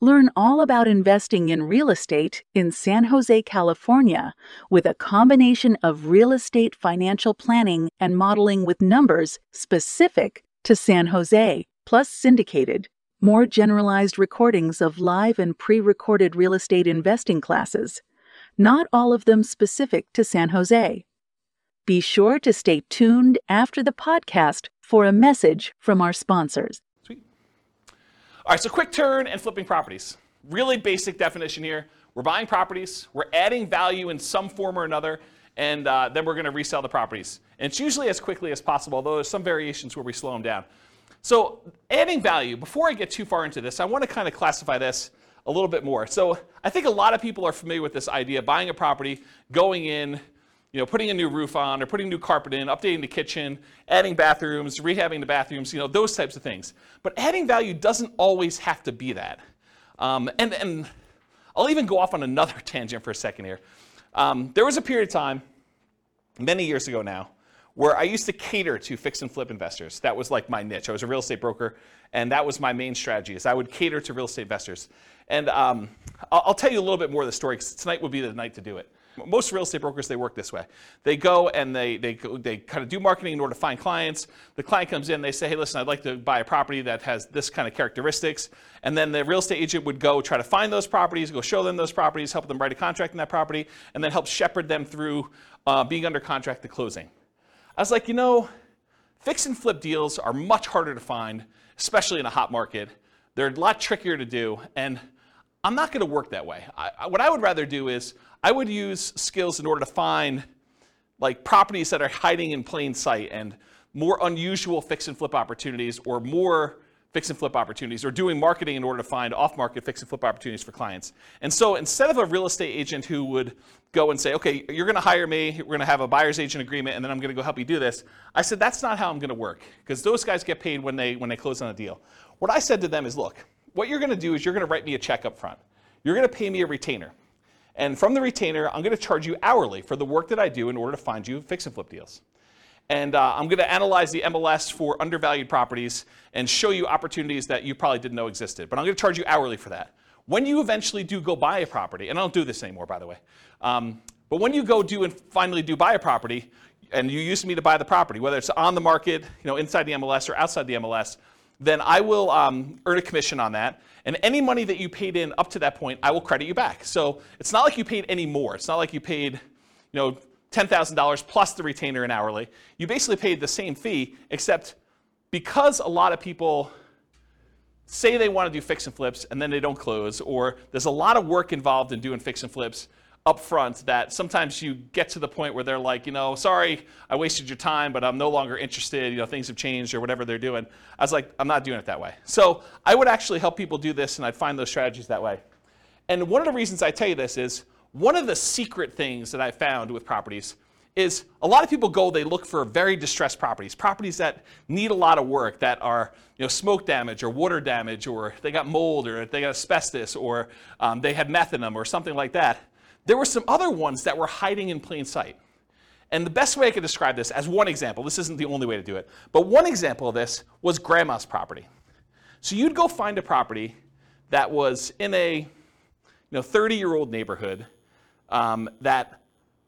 Learn all about investing in real estate in San Jose, California, with a combination of real estate financial planning and modeling with numbers specific to San Jose, plus syndicated, more generalized recordings of live and pre-recorded real estate investing classes, not all of them specific to San Jose. Be sure to stay tuned after the podcast for a message from our sponsors. All right, so quick turn and flipping properties. Really basic definition here. We're buying properties, we're adding value in some form or another, and then we're going to resell the properties. And it's usually as quickly as possible, although there's some variations where we slow them down. So adding value, before I get too far into this, I want to kind of classify this a little bit more. So I think a lot of people are familiar with this idea, buying a property, going in, you know, putting a new roof on or putting new carpet in, updating the kitchen, adding bathrooms, rehabbing the bathrooms, you know, those types of things. But adding value doesn't always have to be that. And I'll even go off on another tangent for a second here. There was a period of time, many years ago now, where I used to cater to fix and flip investors. That was like my niche. I was a real estate broker, and that was my main strategy, is I would cater to real estate investors. And I'll tell you a little bit more of the story, because tonight would be the night to do it. Most real estate brokers, they work this way. They go and they kind of do marketing in order to find clients. The client comes in, they say, hey, listen, I'd like to buy a property that has this kind of characteristics. And then the real estate agent would go try to find those properties, go show them those properties, help them write a contract in that property, and then help shepherd them through being under contract to closing. I was like, you know, fix and flip deals are much harder to find, especially in a hot market. They're a lot trickier to do, and I'm not going to work that way. What I would rather do is I would use skills in order to find like properties that are hiding in plain sight and more unusual fix and flip opportunities, or more fix and flip opportunities, or doing marketing in order to find off-market fix and flip opportunities for clients. And so instead of a real estate agent who would go and say, okay, you're going to hire me, we're going to have a buyer's agent agreement, and then I'm going to go help you do this, I said, that's not how I'm going to work, because those guys get paid when they close on a deal. What I said to them is, look, what you're going to do is you're going to write me a check up front. You're going to pay me a retainer. And from the retainer, I'm going to charge you hourly for the work that I do in order to find you fix and flip deals. And I'm going to analyze the MLS for undervalued properties and show you opportunities that you probably didn't know existed. But I'm going to charge you hourly for that. When you eventually do go buy a property, and I don't do this anymore, by the way, but when you go do and finally do buy a property, and you use me to buy the property, whether it's on the market, you know, inside the MLS or outside the MLS, then I will earn a commission on that. And any money that you paid in up to that point, I will credit you back. So it's not like you paid any more. It's not like you paid, you know, $10,000 plus the retainer and hourly. You basically paid the same fee, except because a lot of people say they want to do fix and flips and then they don't close, or there's a lot of work involved in doing fix and flips up front, that sometimes you get to the point where they're like, you know, sorry, I wasted your time, but I'm no longer interested, you know, things have changed or whatever they're doing. I was like, I'm not doing it that way. So I would actually help people do this, and I'd find those strategies that way. And one of the reasons I tell you this is, one of the secret things that I found with properties is a lot of people go, they look for very distressed properties, properties that need a lot of work, that are, you know, smoke damage or water damage, or they got mold, or they got asbestos, or they had meth in them or something like that. There were some other ones that were hiding in plain sight. And the best way I could describe this, as one example, this isn't the only way to do it, but one example of this was grandma's property. So you'd go find a property that was in a, you know, 30-year-old neighborhood that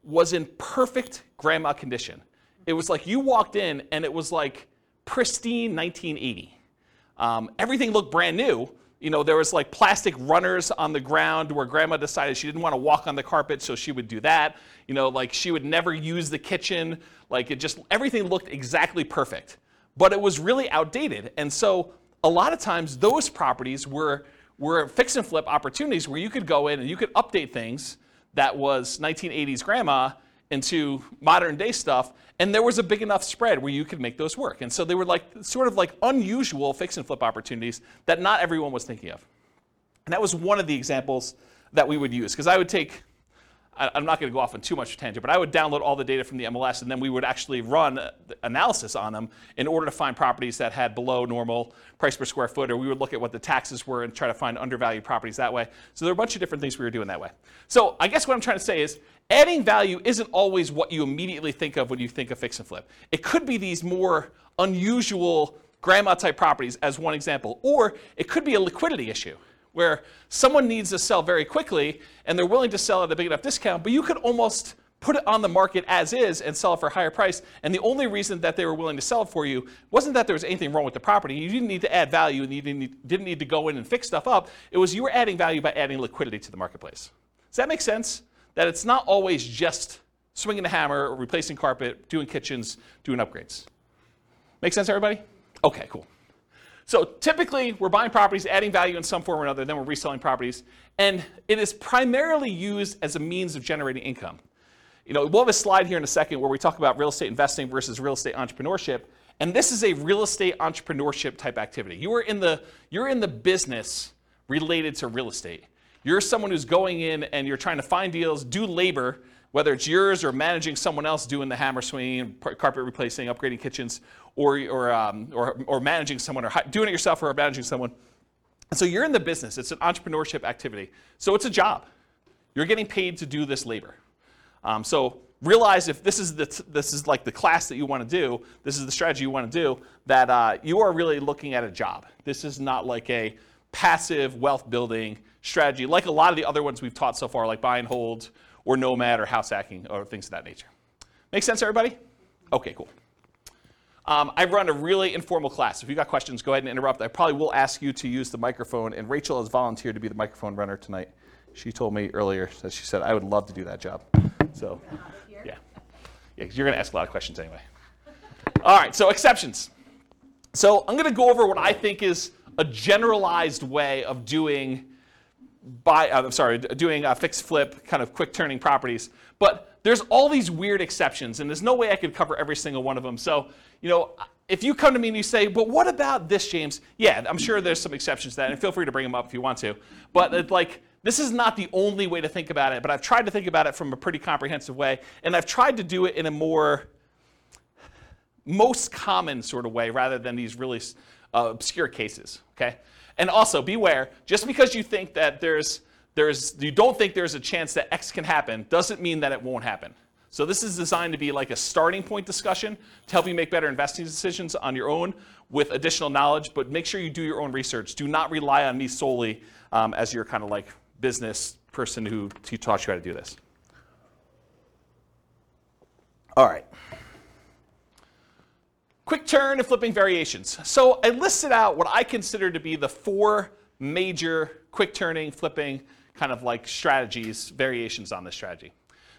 was in perfect grandma condition. It was like you walked in and it was like pristine 1980. Everything looked brand new. You know, there was like plastic runners on the ground where grandma decided she didn't want to walk on the carpet, so she would do that. You know, like she would never use the kitchen. Like it just, everything looked exactly perfect. But it was really outdated. And so a lot of times those properties were fix and flip opportunities where you could go in and you could update things that was 1980s grandma into modern day stuff, and there was a big enough spread where you could make those work. And so they were like sort of like unusual fix and flip opportunities that not everyone was thinking of. And that was one of the examples that we would use, because I would take, I'm not going to go off on too much tangent, but I would download all the data from the MLS, and then we would actually run analysis on them in order to find properties that had below normal price per square foot, or we would look at what the taxes were and try to find undervalued properties that way. So there are a bunch of different things we were doing that way. So I guess what I'm trying to say is adding value isn't always what you immediately think of when you think of fix and flip. It could be these more unusual grandma type properties as one example, or it could be a liquidity issue, where someone needs to sell very quickly and they're willing to sell at a big enough discount, but you could almost put it on the market as is and sell it for a higher price, and the only reason that they were willing to sell it for you wasn't that there was anything wrong with the property. You didn't need to add value and you didn't need to go in and fix stuff up. It was you were adding value by adding liquidity to the marketplace. Does that make sense? That it's not always just swinging a hammer or replacing carpet, doing kitchens, doing upgrades. Make sense, everybody? Okay, cool. So typically, we're buying properties, adding value in some form or another, then we're reselling properties, and it is primarily used as a means of generating income. You know, we'll have a slide here in a second where we talk about real estate investing versus real estate entrepreneurship, and this is a real estate entrepreneurship type activity. You're in the business related to real estate. You're someone who's going in and you're trying to find deals, do labor, whether it's yours or managing someone else doing the hammer swinging, carpet replacing, upgrading kitchens, or managing someone, or doing it yourself, or managing someone. And so you're in the business. It's an entrepreneurship activity. So it's a job. You're getting paid to do this labor. So realize if this is like the class that you want to do, this is the strategy you want to do, that you are really looking at a job. This is not like a passive wealth building strategy, like a lot of the other ones we've taught so far, like buy and hold, or Nomad, or house hacking, or things of that nature. Make sense, everybody? Okay, cool. I run a really informal class. If you've got questions, go ahead and interrupt. I probably will ask you to use the microphone, and Rachel has volunteered to be the microphone runner tonight. She told me earlier that she said, I would love to do that job. So, yeah. Yeah, because you're going to ask a lot of questions anyway. All right, so exceptions. So I'm going to go over what I think is a generalized way of doing a fix flip kind of quick turning properties, but there's all these weird exceptions, and there's no way I could cover every single one of them. So, you know, if you come to me and you say, "But what about this, James?" Yeah, I'm sure there's some exceptions to that, and feel free to bring them up if you want to. But it's like this is not the only way to think about it. But I've tried to think about it from a pretty comprehensive way, and I've tried to do it in a more most common sort of way rather than these really obscure cases. Okay. And also beware, just because you think that you don't think there's a chance that X can happen doesn't mean that it won't happen. So this is designed to be like a starting point discussion to help you make better investing decisions on your own with additional knowledge, but make sure you do your own research. Do not rely on me solely as your kind of like business person who taught you how to do this. All right. Quick turn and flipping variations. So I listed out what I consider to be the four major quick turning, flipping kind of like strategies, variations on this strategy.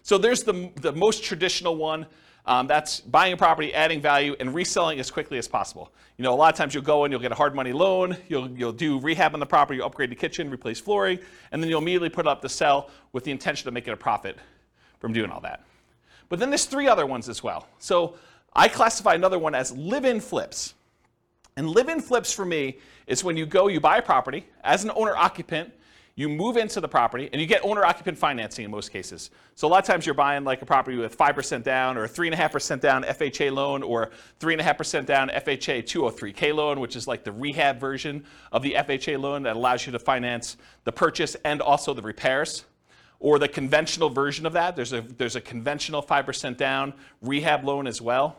So there's the most traditional one. That's buying a property, adding value, and reselling as quickly as possible. You know, a lot of times you'll go in, you'll get a hard money loan, you'll do rehab on the property, you'll upgrade the kitchen, replace flooring, and then you'll immediately put it up to sell with the intention of making a profit from doing all that. But then there's three other ones as well. So I classify another one as live-in flips. And live-in flips for me is when you go, you buy a property as an owner-occupant, you move into the property, and you get owner-occupant financing in most cases. So a lot of times you're buying like a property with 5% down or 3.5% down FHA loan or 3.5% down FHA 203K loan, which is like the rehab version of the FHA loan that allows you to finance the purchase and also the repairs. Or the conventional version of that. There's a conventional 5% down rehab loan as well.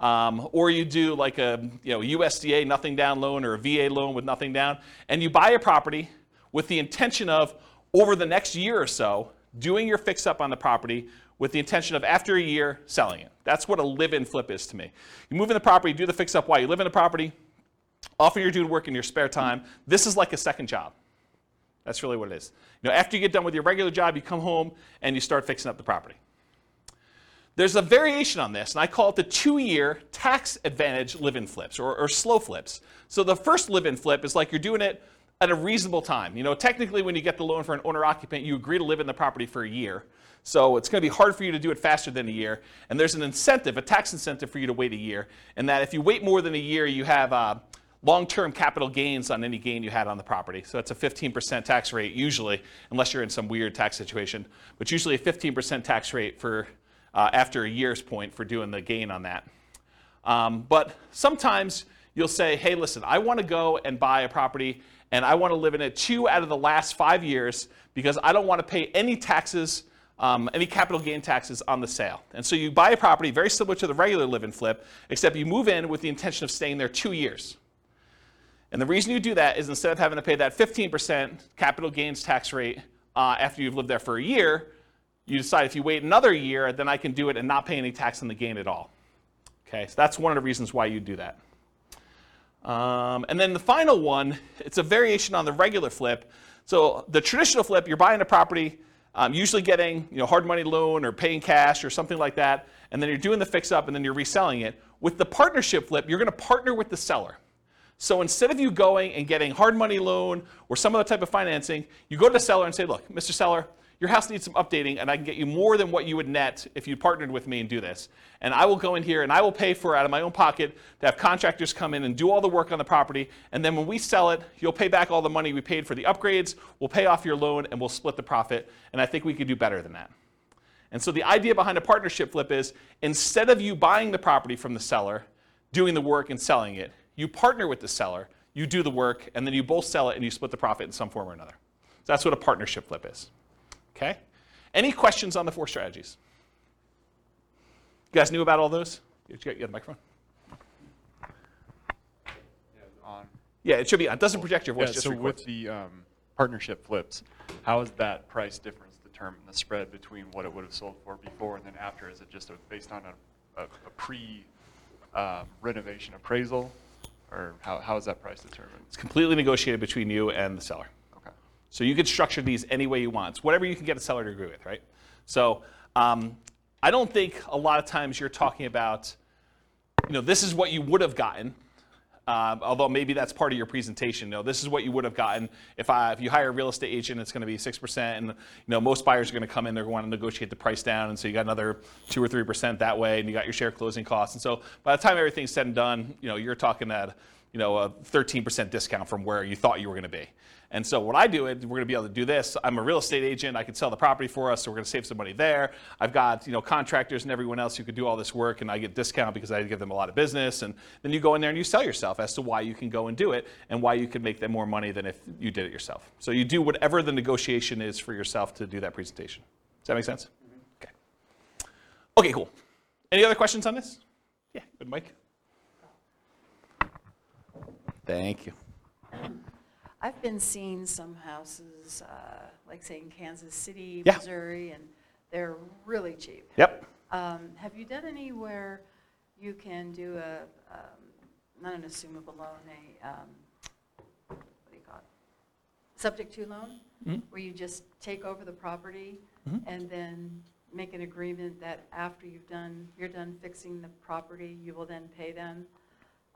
Or you do like a USDA nothing down loan or a VA loan with nothing down. And you buy a property with the intention of over the next year or so doing your fix up on the property with the intention of after a year selling it. That's what a live-in flip is to me. You move in the property, do the fix up while you live in the property. Often you're doing work in your spare time. This is like a second job. That's really what it is. You know, after you get done with your regular job, you come home and you start fixing up the property. There's a variation on this, and I call it the 2-year tax advantage live-in flips or slow flips. So the first live-in flip is like you're doing it at a reasonable time. You know, technically when you get the loan for an owner-occupant, you agree to live in the property for a year. So it's going to be hard for you to do it faster than a year. And there's an incentive, a tax incentive for you to wait a year. And that if you wait more than a year, you have long-term capital gains on any gain you had on the property. So that's a 15% tax rate usually, unless you're in some weird tax situation. But usually a 15% tax rate for after a year's point for doing the gain on that. But sometimes you'll say, hey, listen, I want to go and buy a property and I want to live in it 2 out of the last 5 years because I don't want to pay any taxes, any capital gain taxes on the sale. And so you buy a property very similar to the regular live and flip, except you move in with the intention of staying there 2 years. And the reason you do that is instead of having to pay that 15% capital gains tax rate after you've lived there for a year, you decide if you wait another year, then I can do it and not pay any tax on the gain at all. Okay, so that's one of the reasons why you do that. And then the final one, it's a variation on the regular flip. So the traditional flip, you're buying a property, usually getting hard money loan or paying cash or something like that, and then you're doing the fix up and then you're reselling it. With the partnership flip, you're going to partner with the seller. So instead of you going and getting hard money loan or some other type of financing, you go to the seller and say, look, Mr. Seller, your house needs some updating and I can get you more than what you would net if you partnered with me and do this. And I will go in here and I will pay for it out of my own pocket to have contractors come in and do all the work on the property. And then when we sell it, you'll pay back all the money we paid for the upgrades, we'll pay off your loan and we'll split the profit. And I think we could do better than that. And so the idea behind a partnership flip is instead of you buying the property from the seller, doing the work and selling it, you partner with the seller, you do the work, and then you both sell it and you split the profit in some form or another. So that's what a partnership flip is. Okay. Any questions on the 4 strategies? You guys knew about all those? You got the microphone? Yeah, it should be on. It doesn't project your voice. Yeah, just so records. With the partnership flips, how is that price difference determined? The spread between what it would have sold for before and then after? Is it just based on a pre-renovation appraisal? Or how is that price determined? It's completely negotiated between you and the seller. So you could structure these any way you want. It's whatever you can get a seller to agree with, right? So I don't think a lot of times you're talking about, this is what you would have gotten, although maybe that's part of your presentation. No, this is what you would have gotten. If you hire a real estate agent, it's going to be 6%. And most buyers are going to come in, they're going to want to negotiate the price down. And so you got another 2 or 3% that way, and you got your share closing costs. And so by the time everything's said and done, you're talking at a 13% discount from where you thought you were going to be. And so what I do is, we're going to be able to do this. I'm a real estate agent. I can sell the property for us, so we're going to save some money there. I've got contractors and everyone else who could do all this work, and I get discount because I give them a lot of business. And then you go in there and you sell yourself as to why you can go and do it and why you can make them more money than if you did it yourself. So you do whatever the negotiation is for yourself to do that presentation. Does that make sense? Mm-hmm. Okay. Okay, cool. Any other questions on this? Yeah, good Mike. Thank you. I've been seeing some houses, like say in Kansas City, yeah. Missouri, and they're really cheap. Yep. Have you done any where you can do a not an assumable loan, what do you call it? Subject to loan, mm-hmm. where you just take over the property mm-hmm. and then make an agreement that after you're done fixing the property, you will then pay them.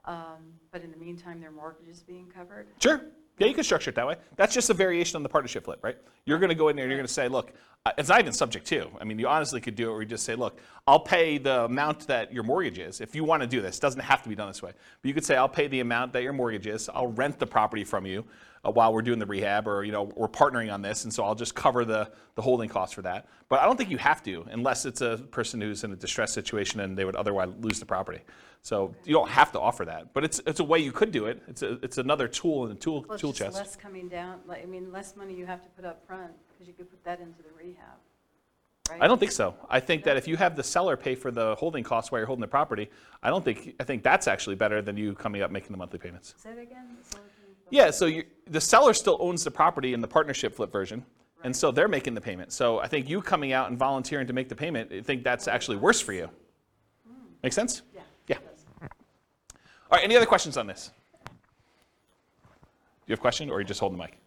But in the meantime, their mortgage is being covered? Sure. Yeah, you can structure it that way. That's just a variation on the partnership flip, right? You're going to go in there and you're going to say, look, it's not even subject to. I mean, you honestly could do it where you just say, look, I'll pay the amount that your mortgage is. If you want to do this, it doesn't have to be done this way. But you could say, I'll pay the amount that your mortgage is. I'll rent the property from you while we're doing the rehab or, we're partnering on this. And so I'll just cover the holding costs for that. But I don't think you have to unless it's a person who's in a distressed situation and they would otherwise lose the property. So you don't have to offer that, but it's a way you could do it. It's another tool in the tool chest. Less coming down. Less money you have to put up front because you could put that into the rehab. Right? I don't think so. I think that if you have the seller pay for the holding costs while you're holding the property, I think that's actually better than you coming up making the monthly payments. Say that again. Yeah. So the seller still owns the property in the partnership flip version. Right. And so they're making the payment. So I think you coming out and volunteering to make the payment, I think that's actually worse for you. Make sense? Yeah. Yeah. All right, any other questions on this? Do you have a question or you just hold the mic?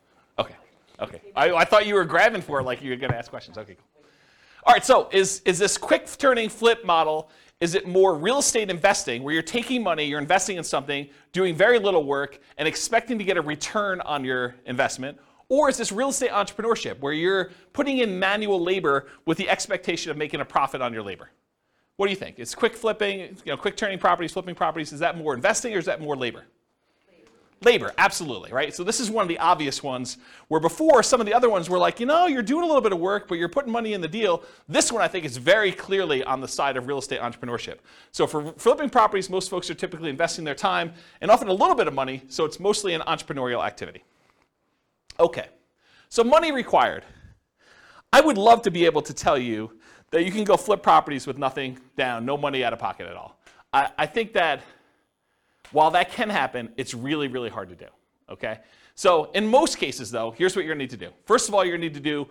Okay. I thought you were grabbing for it like you were going to ask questions. Okay, cool. All right, so is this quick turning flip model, is it more real estate investing where you're taking money, you're investing in something, doing very little work, and expecting to get a return on your investment? Or is this real estate entrepreneurship where you're putting in manual labor with the expectation of making a profit on your labor? What do you think? Is quick flipping, quick turning properties, flipping properties, is that more investing or is that more labor? Labor, absolutely, right? So this is one of the obvious ones where before some of the other ones were like, you know, you're doing a little bit of work, but you're putting money in the deal. This one I think is very clearly on the side of real estate entrepreneurship. So for flipping properties, most folks are typically investing their time and often a little bit of money, so it's mostly an entrepreneurial activity. Okay, so money required. I would love to be able to tell you that you can go flip properties with nothing down, no money out of pocket at all. I think that while that can happen, it's really, really hard to do, okay? So in most cases though, here's what you're gonna need to do. First of all, you're gonna need to do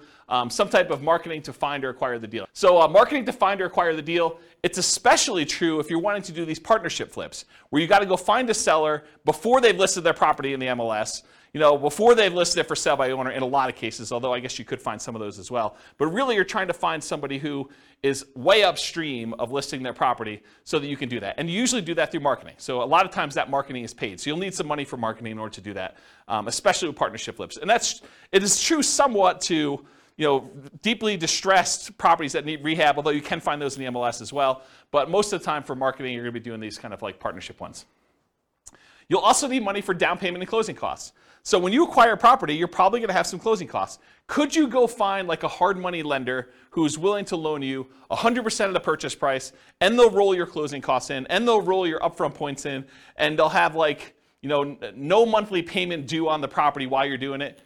some type of marketing to find or acquire the deal. So marketing to find or acquire the deal, it's especially true if you're wanting to do these partnership flips, where you gotta go find a seller before they've listed their property in the MLS, you know, before they've listed it for sale by owner in a lot of cases, although I guess you could find some of those as well. But really you're trying to find somebody who is way upstream of listing their property so that you can do that. And you usually do that through marketing. So a lot of times that marketing is paid. So you'll need some money for marketing in order to do that, especially with partnership flips. And it is true somewhat to, you know, deeply distressed properties that need rehab, although you can find those in the MLS as well. But most of the time for marketing, you're gonna be doing these kind of like partnership ones. You'll also need money for down payment and closing costs. So when you acquire a property, you're probably going to have some closing costs. Could you go find like a hard money lender who's willing to loan you 100% of the purchase price, and they'll roll your closing costs in, and they'll roll your upfront points in, and they'll have like, you know, no monthly payment due on the property while you're doing it?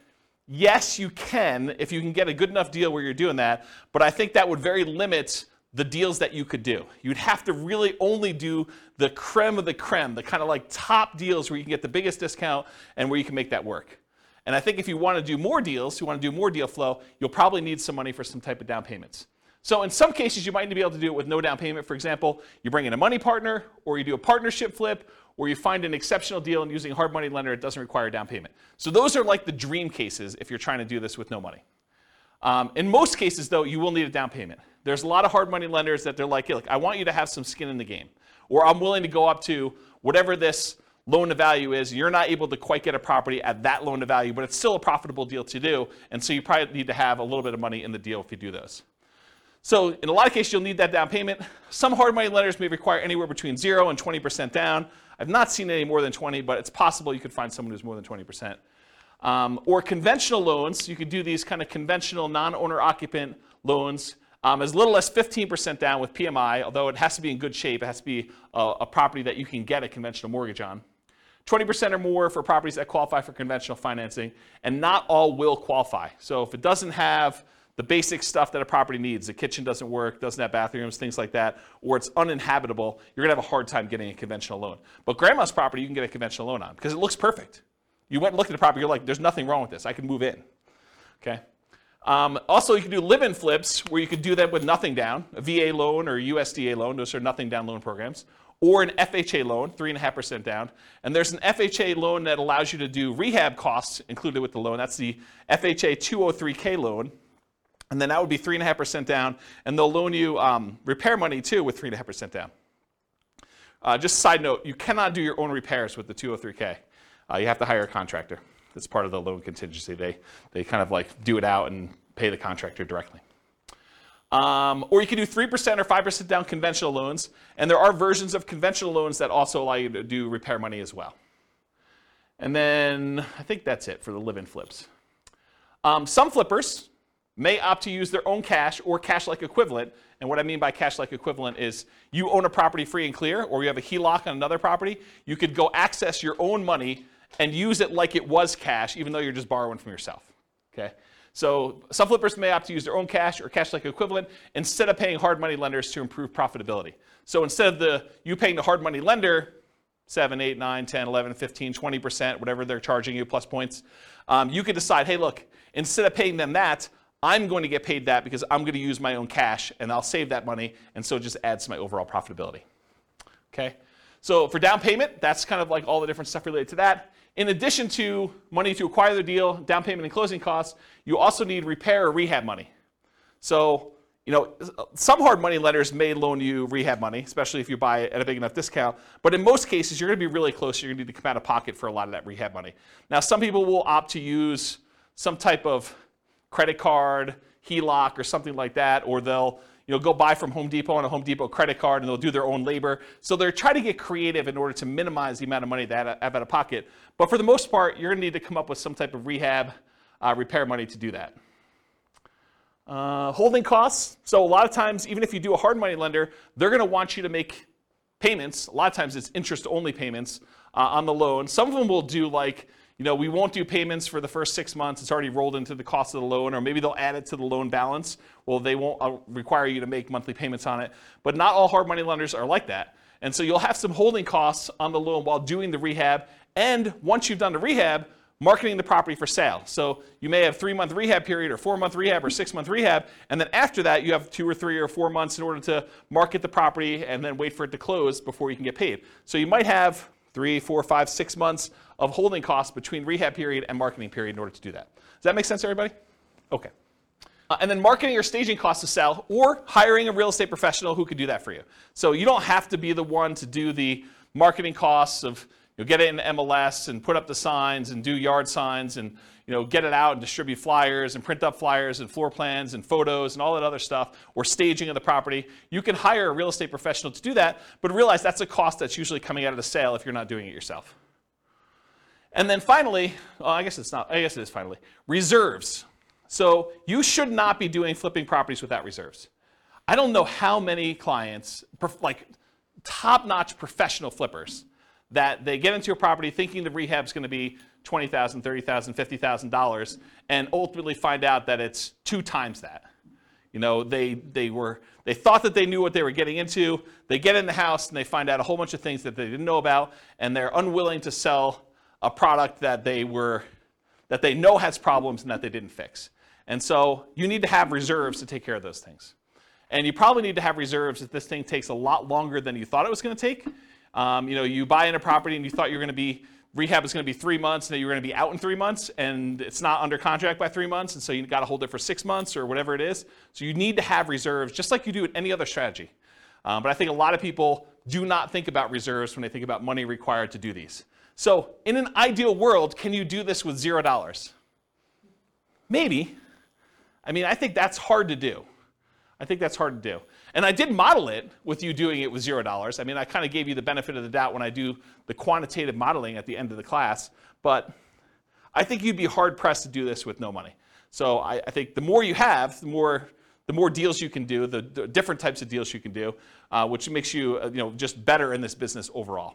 Yes, you can, if you can get a good enough deal where you're doing that, but I think that would very limit the deals that you could do. You'd have to really only do the creme of the creme, the kind of like top deals where you can get the biggest discount and where you can make that work. And I think if you want to do more deals, you want to do more deal flow, you'll probably need some money for some type of down payments. So in some cases, you might need to be able to do it with no down payment. For example, you bring in a money partner, or you do a partnership flip, or you find an exceptional deal and using a hard money lender, it doesn't require a down payment. So those are like the dream cases if you're trying to do this with no money. In most cases though, you will need a down payment. There's a lot of hard money lenders that they're like, hey, look, I want you to have some skin in the game, or I'm willing to go up to whatever this loan to value is. You're not able to quite get a property at that loan to value, but it's still a profitable deal to do, and so you probably need to have a little bit of money in the deal if you do those. So in a lot of cases, you'll need that down payment. Some hard money lenders may require anywhere between 0 and 20% down. I've not seen any more than 20, but it's possible you could find someone who's more than 20%. Or conventional loans, you could do these kind of conventional non-owner occupant loans, as little as 15% down with PMI, although it has to be in good shape. It has to be a property that you can get a conventional mortgage on. 20% or more for properties that qualify for conventional financing, and not all will qualify. So if it doesn't have the basic stuff that a property needs, the kitchen doesn't work, doesn't have bathrooms, things like that, or it's uninhabitable, you're going to have a hard time getting a conventional loan. But grandma's property you can get a conventional loan on because it looks perfect. You went and looked at the property, you're like, there's nothing wrong with this, I can move in, okay? Also, you can do live-in flips where you could do them with nothing down, a VA loan or a USDA loan, those are nothing down loan programs, or an FHA loan, 3.5% down. And there's an FHA loan that allows you to do rehab costs included with the loan. That's the FHA 203K loan. And then that would be 3.5% down, and they'll loan you repair money too with 3.5% down. Just side note, you cannot do your own repairs with the 203K. You have to hire a contractor. That's part of the loan contingency. They kind of like do it out and pay the contractor directly. Or you can do 3% or 5% down conventional loans. And there are versions of conventional loans that also allow you to do repair money as well. And then I think that's it for the live-in flips. Some flippers may opt to use their own cash or cash-like equivalent. And what I mean by cash-like equivalent is you own a property free and clear, or you have a HELOC on another property. You could go access your own money and use it like it was cash, even though you're just borrowing from yourself, okay? So some flippers may opt to use their own cash or cash-like equivalent instead of paying hard money lenders to improve profitability. So instead of you paying the hard money lender 7, 8, 9, 10, 11, 15, 20%, whatever they're charging you plus points, you could decide, hey look, instead of paying them that, I'm going to get paid that because I'm going to use my own cash and I'll save that money, and so it just adds to my overall profitability, okay? So for down payment, that's kind of like all the different stuff related to that. In addition to money to acquire the deal, down payment and closing costs, you also need repair or rehab money. So, you know, some hard money lenders may loan you rehab money, especially if you buy it at a big enough discount. But in most cases, you're going to be really close. You're going to need to come out of pocket for a lot of that rehab money. Now, some people will opt to use some type of credit card, HELOC, or something like that, or they'll go buy from Home Depot on a Home Depot credit card, and they'll do their own labor. So they're trying to get creative in order to minimize the amount of money that I have out of pocket. But for the most part, you're going to need to come up with some type of rehab, repair money to do that. Holding costs. So a lot of times, even if you do a hard money lender, they're going to want you to make payments. A lot of times it's interest only payments on the loan. Some of them will do like, we won't do payments for the first 6 months. It's already rolled into the cost of the loan, or maybe they'll add it to the loan balance. Well, they won't require you to make monthly payments on it. But not all hard money lenders are like that. And so you'll have some holding costs on the loan while doing the rehab. And once you've done the rehab, marketing the property for sale. So you may have 3-month rehab period, or 4-month rehab, or 6-month rehab. And then after that, you have 2 or 3 or 4 months in order to market the property and then wait for it to close before you can get paid. So you might have 3, 4, 5, 6 months of holding costs between rehab period and marketing period in order to do that. Does that make sense, everybody? Okay. And then marketing or staging costs to sell, or hiring a real estate professional who could do that for you. So you don't have to be the one to do the marketing costs of, get it in MLS and put up the signs and do yard signs and get it out and distribute flyers and print up flyers and floor plans and photos and all that other stuff, or staging of the property. You can hire a real estate professional to do that, but realize that's a cost that's usually coming out of the sale if you're not doing it yourself. And then finally, I guess it is finally, reserves. So you should not be doing flipping properties without reserves. I don't know how many clients, like top-notch professional flippers, that they get into a property thinking the rehab's going to be $20,000, $30,000, $50,000, and ultimately find out that it's 2 times that. They thought that they knew what they were getting into. They get in the house and they find out a whole bunch of things that they didn't know about, and they're unwilling to sell a product that they know has problems and that they didn't fix. And so you need to have reserves to take care of those things. And you probably need to have reserves if this thing takes a lot longer than you thought it was going to take. You buy in a property and you thought rehab is going to be 3 months, and that you're going to be out in 3 months, and it's not under contract by 3 months, and so you got to hold it for 6 months or whatever it is. So you need to have reserves, just like you do with any other strategy. But I think a lot of people do not think about reserves when they think about money required to do these. So in an ideal world, can you do this with $0? Maybe. I think that's hard to do. And I did model it with you doing it with $0. I kind of gave you the benefit of the doubt when I do the quantitative modeling at the end of the class, but I think you'd be hard-pressed to do this with no money. So I think the more you have, the more deals you can do, the different types of deals you can do, which makes you, just better in this business overall.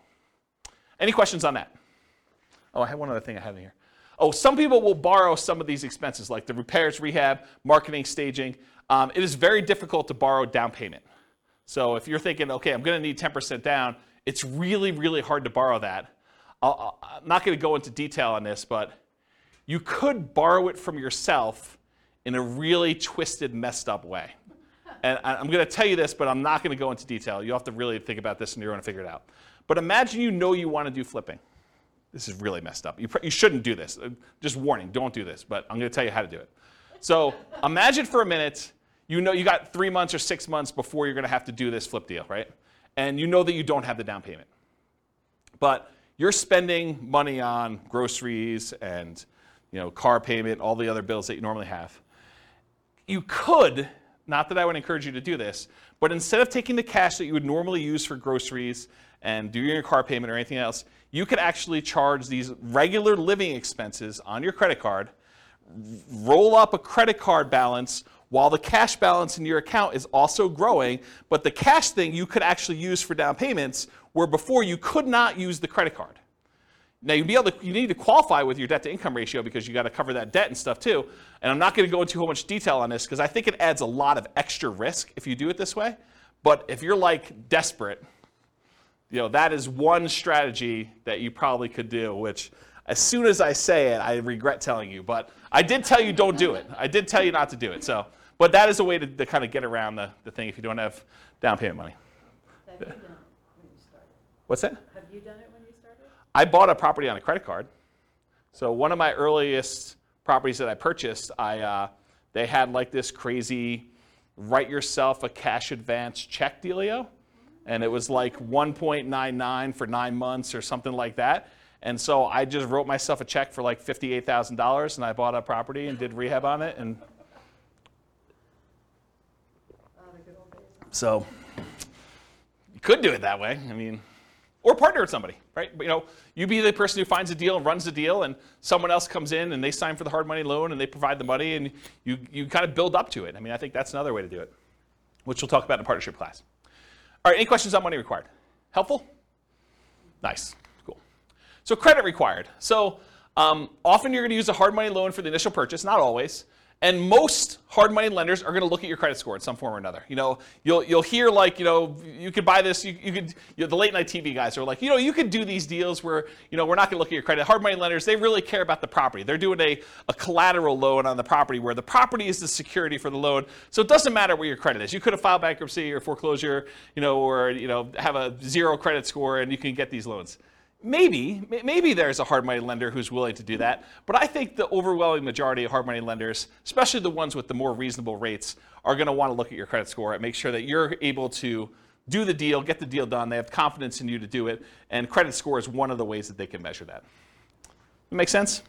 Any questions on that? Oh, I have one other thing I have in here. Oh, some people will borrow some of these expenses, like the repairs, rehab, marketing, staging. It is very difficult to borrow down payment. So if you're thinking, okay, I'm going to need 10% down, it's really, really hard to borrow that. I'm not going to go into detail on this, but you could borrow it from yourself in a really twisted, messed up way. And I'm going to tell you this, but I'm not going to go into detail. You'll have to really think about this on your own and figure it out. But imagine you want to do flipping. This is really messed up. You shouldn't do this. Just warning, don't do this, but I'm going to tell you how to do it. So imagine for a minute, you got 3 months or 6 months before you're going to have to do this flip deal, right? And that you don't have the down payment. But you're spending money on groceries and car payment, all the other bills that you normally have. You could, not that I would encourage you to do this, but instead of taking the cash that you would normally use for groceries and doing your car payment or anything else, you could actually charge these regular living expenses on your credit card, roll up a credit card balance while the cash balance in your account is also growing, but the cash thing you could actually use for down payments, where before you could not use the credit card. Now you need to qualify with your debt to income ratio because you got to cover that debt and stuff too. And I'm not going to go into how much detail on this because I think it adds a lot of extra risk if you do it this way. But if you're like desperate, that is one strategy that you probably could do, which as soon as I say it, I regret telling you. But I did tell you don't do it. I did tell you not to do it. So, but that is a way to kind of get around the thing if you don't have down payment money. Have you done it when you started? What's that? Have you done it when you started? I bought a property on a credit card. So one of my earliest properties that I purchased, they had like this crazy write yourself a cash advance check dealio. And it was like 1.99 for 9 months or something like that. And so I just wrote myself a check for like $58,000, and I bought a property and did rehab on it. And So you could do it that way. I mean, or partner with somebody, right? You know, you be the person who finds a deal and runs the deal, and someone else comes in and they sign for the hard money loan and they provide the money, and you kind of build up to it. I mean, I think that's another way to do it, which we'll talk about in a partnership class. All right, any questions on money required? Helpful? Nice, cool. So credit required. So often you're going to use a hard money loan for the initial purchase, not always. And most hard money lenders are going to look at your credit score in some form or another. You know, you'll hear like, you know, you could buy this. You know, the late night TV guys are like, you know, you could do these deals where, you know, we're not going to look at your credit. Hard money lenders, they really care about the property. They're doing a collateral loan on the property where the property is the security for the loan. So it doesn't matter where your credit is. You could have filed bankruptcy or foreclosure, you know, or you know, have a zero credit score, and you can get these loans. Maybe there's a hard money lender who's willing to do that, but I think the overwhelming majority of hard money lenders, especially the ones with the more reasonable rates, are going to want to look at your credit score and make sure that you're able to do the deal, get the deal done. They have confidence in you to do it, and credit score is one of the ways that they can measure that. Make sense?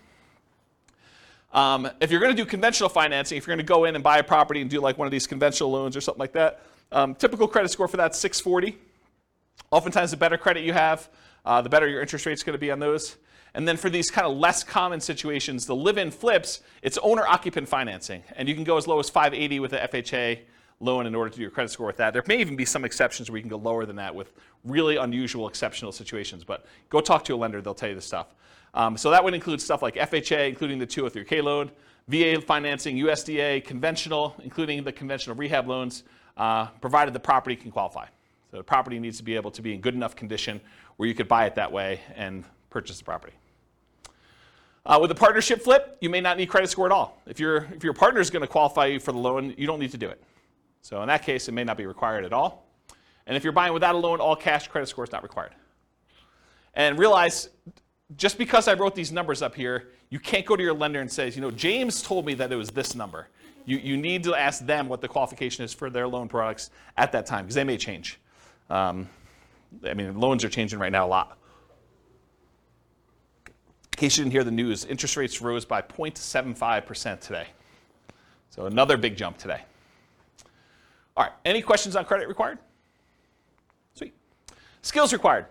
If you're going to do conventional financing, if you're going to go in and buy a property and do like one of these conventional loans or something like that, typical credit score for that is 640. Oftentimes, the better credit you have, the better your interest rate's going to be on those. And then for these kind of less common situations, the live-in flips, it's owner-occupant financing. And you can go as low as 580 with the FHA loan in order to do your credit score with that. There may even be some exceptions where you can go lower than that with really unusual exceptional situations. But go talk to a lender, they'll tell you this stuff. So that would include stuff like FHA, including the 203K loan, VA financing, USDA, conventional, including the conventional rehab loans, provided the property can qualify. So the property needs to be able to be in good enough condition where you could buy it that way and purchase the property. With a partnership flip, you may not need credit score at all. If your partner is going to qualify you for the loan, you don't need to do it. So in that case, it may not be required at all. And if you're buying without a loan, all cash, credit score is not required. And realize, just because I wrote these numbers up here, you can't go to your lender and say, you know, James told me that it was this number. You need to ask them what the qualification is for their loan products at that time, because they may change. I mean, loans are changing right now a lot. In case you didn't hear the news, interest rates rose by 0.75% today. So another big jump today. All right, any questions on credit required? Sweet. Skills required.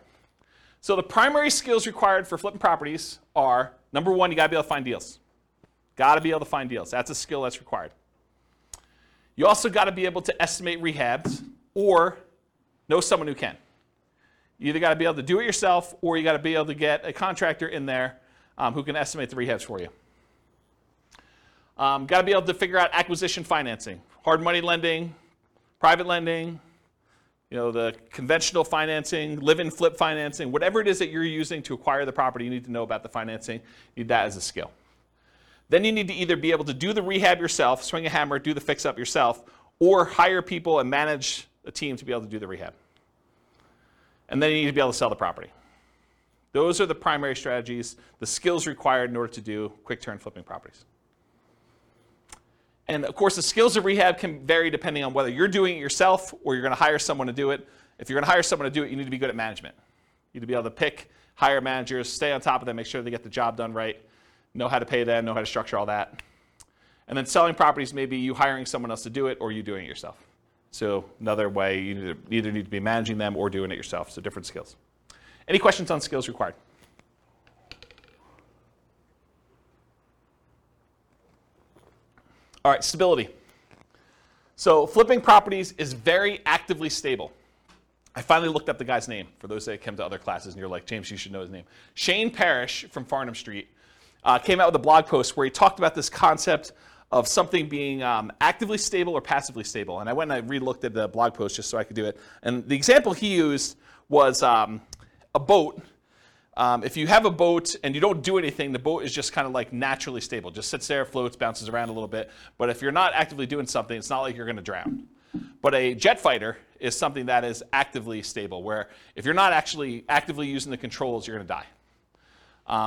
So the primary skills required for flipping properties are, number one, you got to be able to find deals. Got to be able to find deals. That's a skill that's required. You also got to be able to estimate rehabs or know someone who can. You either got to be able to do it yourself, or you got to be able to get a contractor in there who can estimate the rehabs for you. Got to be able to figure out acquisition financing, hard money lending, private lending, you know, the conventional financing, live-in flip financing, whatever it is that you're using to acquire the property, you need to know about the financing. You need that as a skill. Then you need to either be able to do the rehab yourself, swing a hammer, do the fix-up yourself, or hire people and manage a team to be able to do the rehab. And then you need to be able to sell the property. Those are the primary strategies, the skills required in order to do quick turn flipping properties. And of course, the skills of rehab can vary depending on whether you're doing it yourself or you're going to hire someone to do it. If you're going to hire someone to do it, you need to be good at management. You need to be able to pick, hire managers, stay on top of them, make sure they get the job done right, know how to pay them, know how to structure all that. And then selling properties may be you hiring someone else to do it or you doing it yourself. So another way, you either need to be managing them or doing it yourself, so different skills. Any questions on skills required? All right, stability. So flipping properties is very actively stable. I finally looked up the guy's name, for those that came to other classes and you're like, James, you should know his name. Shane Parrish from Farnham Street came out with a blog post where he talked about this concept of something being actively stable or passively stable. And I went and I re-looked at the blog post just so I could do it. And the example he used was a boat. If you have a boat and you don't do anything, the boat is just kind of like naturally stable. Just sits there, floats, bounces around a little bit. But if you're not actively doing something, it's not like you're going to drown. But a jet fighter is something that is actively stable, where if you're not actually actively using the controls, you're going to die.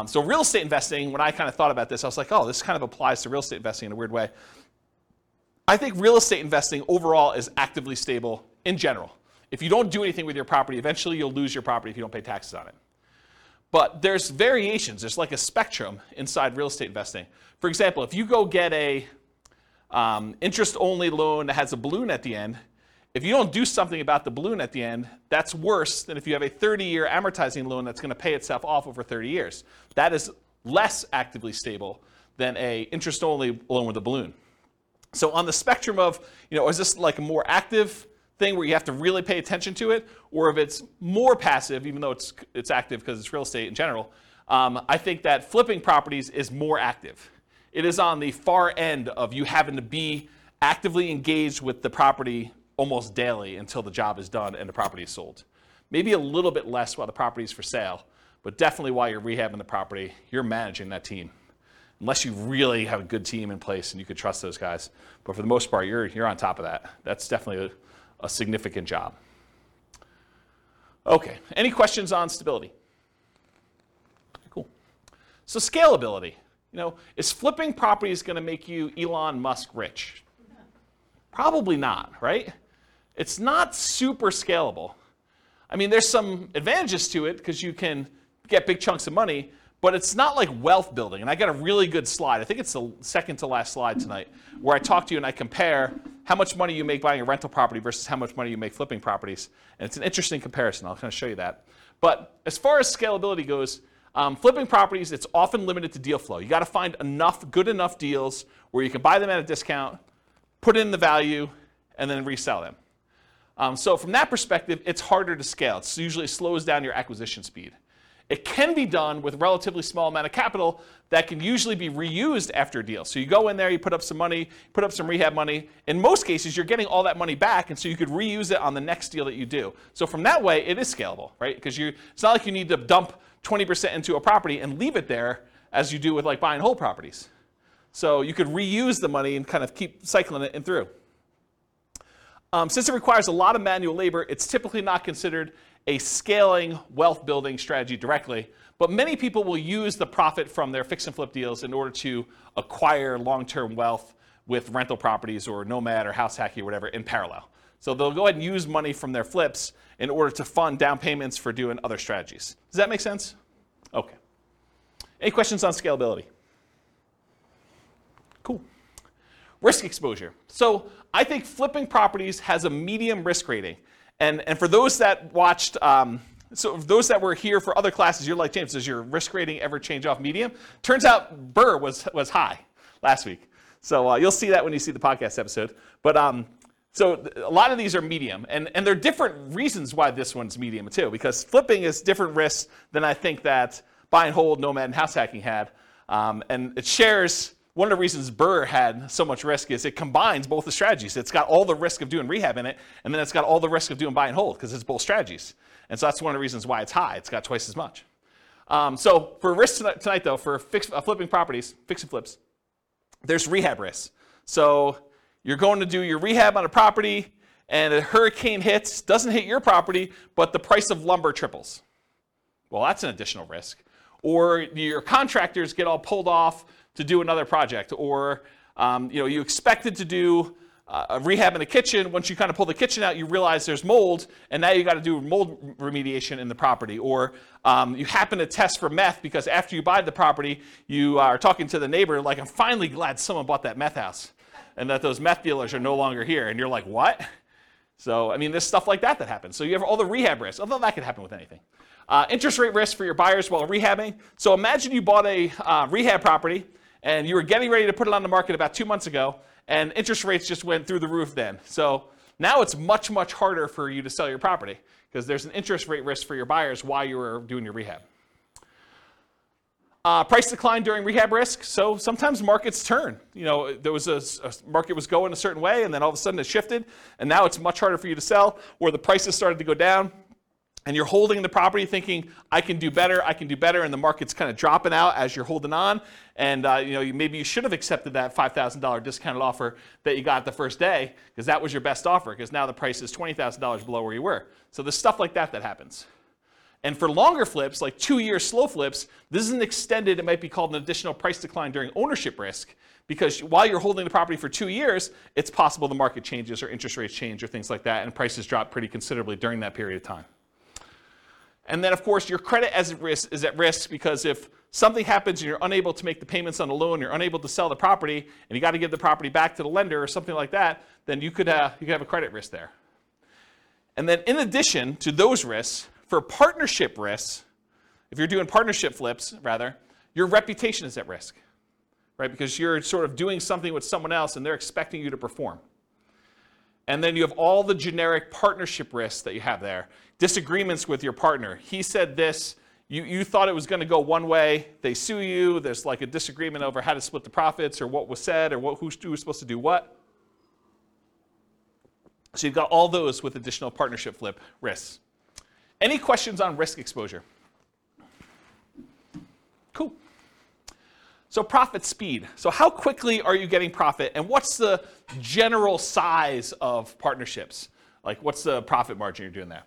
So real estate investing, when I kind of thought about this, I was like, oh, this kind of applies to real estate investing in a weird way. I think real estate investing overall is actively stable in general. If you don't do anything with your property, eventually you'll lose your property if you don't pay taxes on it. But there's variations. There's like a spectrum inside real estate investing. For example, if you go get a interest-only loan that has a balloon at the end, If you don't do something about the balloon at the end, that's worse than if you have a 30-year amortizing loan that's going to pay itself off over 30 years. That is less actively stable than a interest-only loan with a balloon. So on the spectrum of, is this like a more active thing where you have to really pay attention to it, or if it's more passive, even though it's active because it's real estate in general, I think that flipping properties is more active. It is on the far end of you having to be actively engaged with the property almost daily until the job is done and the property is sold. Maybe a little bit less while the property is for sale, but definitely while you're rehabbing the property, you're managing that team. Unless you really have a good team in place and you could trust those guys. But for the most part, you're on top of that. That's definitely a significant job. Okay, any questions on stability? Cool. So scalability. Is flipping properties going to make you Elon Musk rich? Probably not, right? It's not super scalable. I mean, there's some advantages to it because you can get big chunks of money, but it's not like wealth building. And I got a really good slide. I think it's the second to last slide tonight where I talk to you and I compare how much money you make buying a rental property versus how much money you make flipping properties. And it's an interesting comparison. I'll kind of show you that. But as far as scalability goes, flipping properties, it's often limited to deal flow. You got to find good enough deals where you can buy them at a discount, put in the value, and then resell them. So from that perspective, it's harder to scale. It usually slows down your acquisition speed. It can be done with a relatively small amount of capital that can usually be reused after a deal. So you go in there, you put up some money, put up some rehab money. In most cases, you're getting all that money back, and so you could reuse it on the next deal that you do. So from that way, it is scalable, right? Because it's not like you need to dump 20% into a property and leave it there as you do with like buying whole properties. So you could reuse the money and kind of keep cycling it in through. Since it requires a lot of manual labor, it's typically not considered a scaling wealth building strategy directly, but many people will use the profit from their fix and flip deals in order to acquire long-term wealth with rental properties or Nomad or house hacking or whatever in parallel. So they'll go ahead and use money from their flips in order to fund down payments for doing other strategies. Does that make sense? Okay. Any questions on scalability? Cool. Risk exposure. So I think flipping properties has a medium risk rating. And for those that watched, so those that were here for other classes, you're like, James, does your risk rating ever change off medium? Turns out BRRRR was high last week. So you'll see that when you see the podcast episode. But so a lot of these are medium. And there are different reasons why this one's medium too, because flipping is different risks than I think that buy and hold, Nomad, and house hacking had. And it shares. One of the reasons BRRRR had so much risk is it combines both the strategies. It's got all the risk of doing rehab in it, and then it's got all the risk of doing buy and hold because it's both strategies. And so that's one of the reasons why it's high. It's got twice as much. So for risk tonight though, for flipping properties, fix and flips, there's rehab risk. So you're going to do your rehab on a property and a hurricane hits, doesn't hit your property, but the price of lumber triples. Well, that's an additional risk. Or your contractors get all pulled off to do another project, or you expected to do a rehab in the kitchen. Once you kind of pull the kitchen out, you realize there's mold, and now you got to do mold remediation in the property. Or you happen to test for meth because after you buy the property, you are talking to the neighbor like, "I'm finally glad someone bought that meth house, and that those meth dealers are no longer here." And you're like, "What?" So I mean, there's stuff like that happens. So you have all the rehab risks, although that could happen with anything. Interest rate risk for your buyers while rehabbing. So imagine you bought a rehab property. And you were getting ready to put it on the market about 2 months ago, and interest rates just went through the roof then. So now it's much, much harder for you to sell your property because there's an interest rate risk for your buyers while you were doing your rehab. Price decline during rehab risk. So sometimes markets turn. There was a market was going a certain way, and then all of a sudden it shifted, and now it's much harder for you to sell, or the prices started to go down. And you're holding the property thinking, I can do better, and the market's kind of dropping out as you're holding on. And maybe you should have accepted that $5,000 discounted offer that you got the first day, because that was your best offer, because now the price is $20,000 below where you were. So there's stuff like that happens. And for longer flips, like 2-year slow flips, this is an extended, it might be called an additional price decline during ownership risk, because while you're holding the property for 2 years, it's possible the market changes or interest rates change or things like that, and prices drop pretty considerably during that period of time. And then, of course, your credit is at risk, because if something happens and you're unable to make the payments on the loan, you're unable to sell the property, and you got to give the property back to the lender or something like that, then you could have a credit risk there. And then in addition to those risks, for partnership risks, if you're doing partnership flips, rather, your reputation is at risk, right? Because you're sort of doing something with someone else and they're expecting you to perform. And then you have all the generic partnership risks that you have there. Disagreements with your partner. He said this, you thought it was going to go one way, they sue you, there's like a disagreement over how to split the profits or what was said or who was supposed to do what. So you've got all those with additional partnership flip risks. Any questions on risk exposure? Cool. So profit speed. So how quickly are you getting profit and what's the general size of partnerships? Like what's the profit margin you're doing there?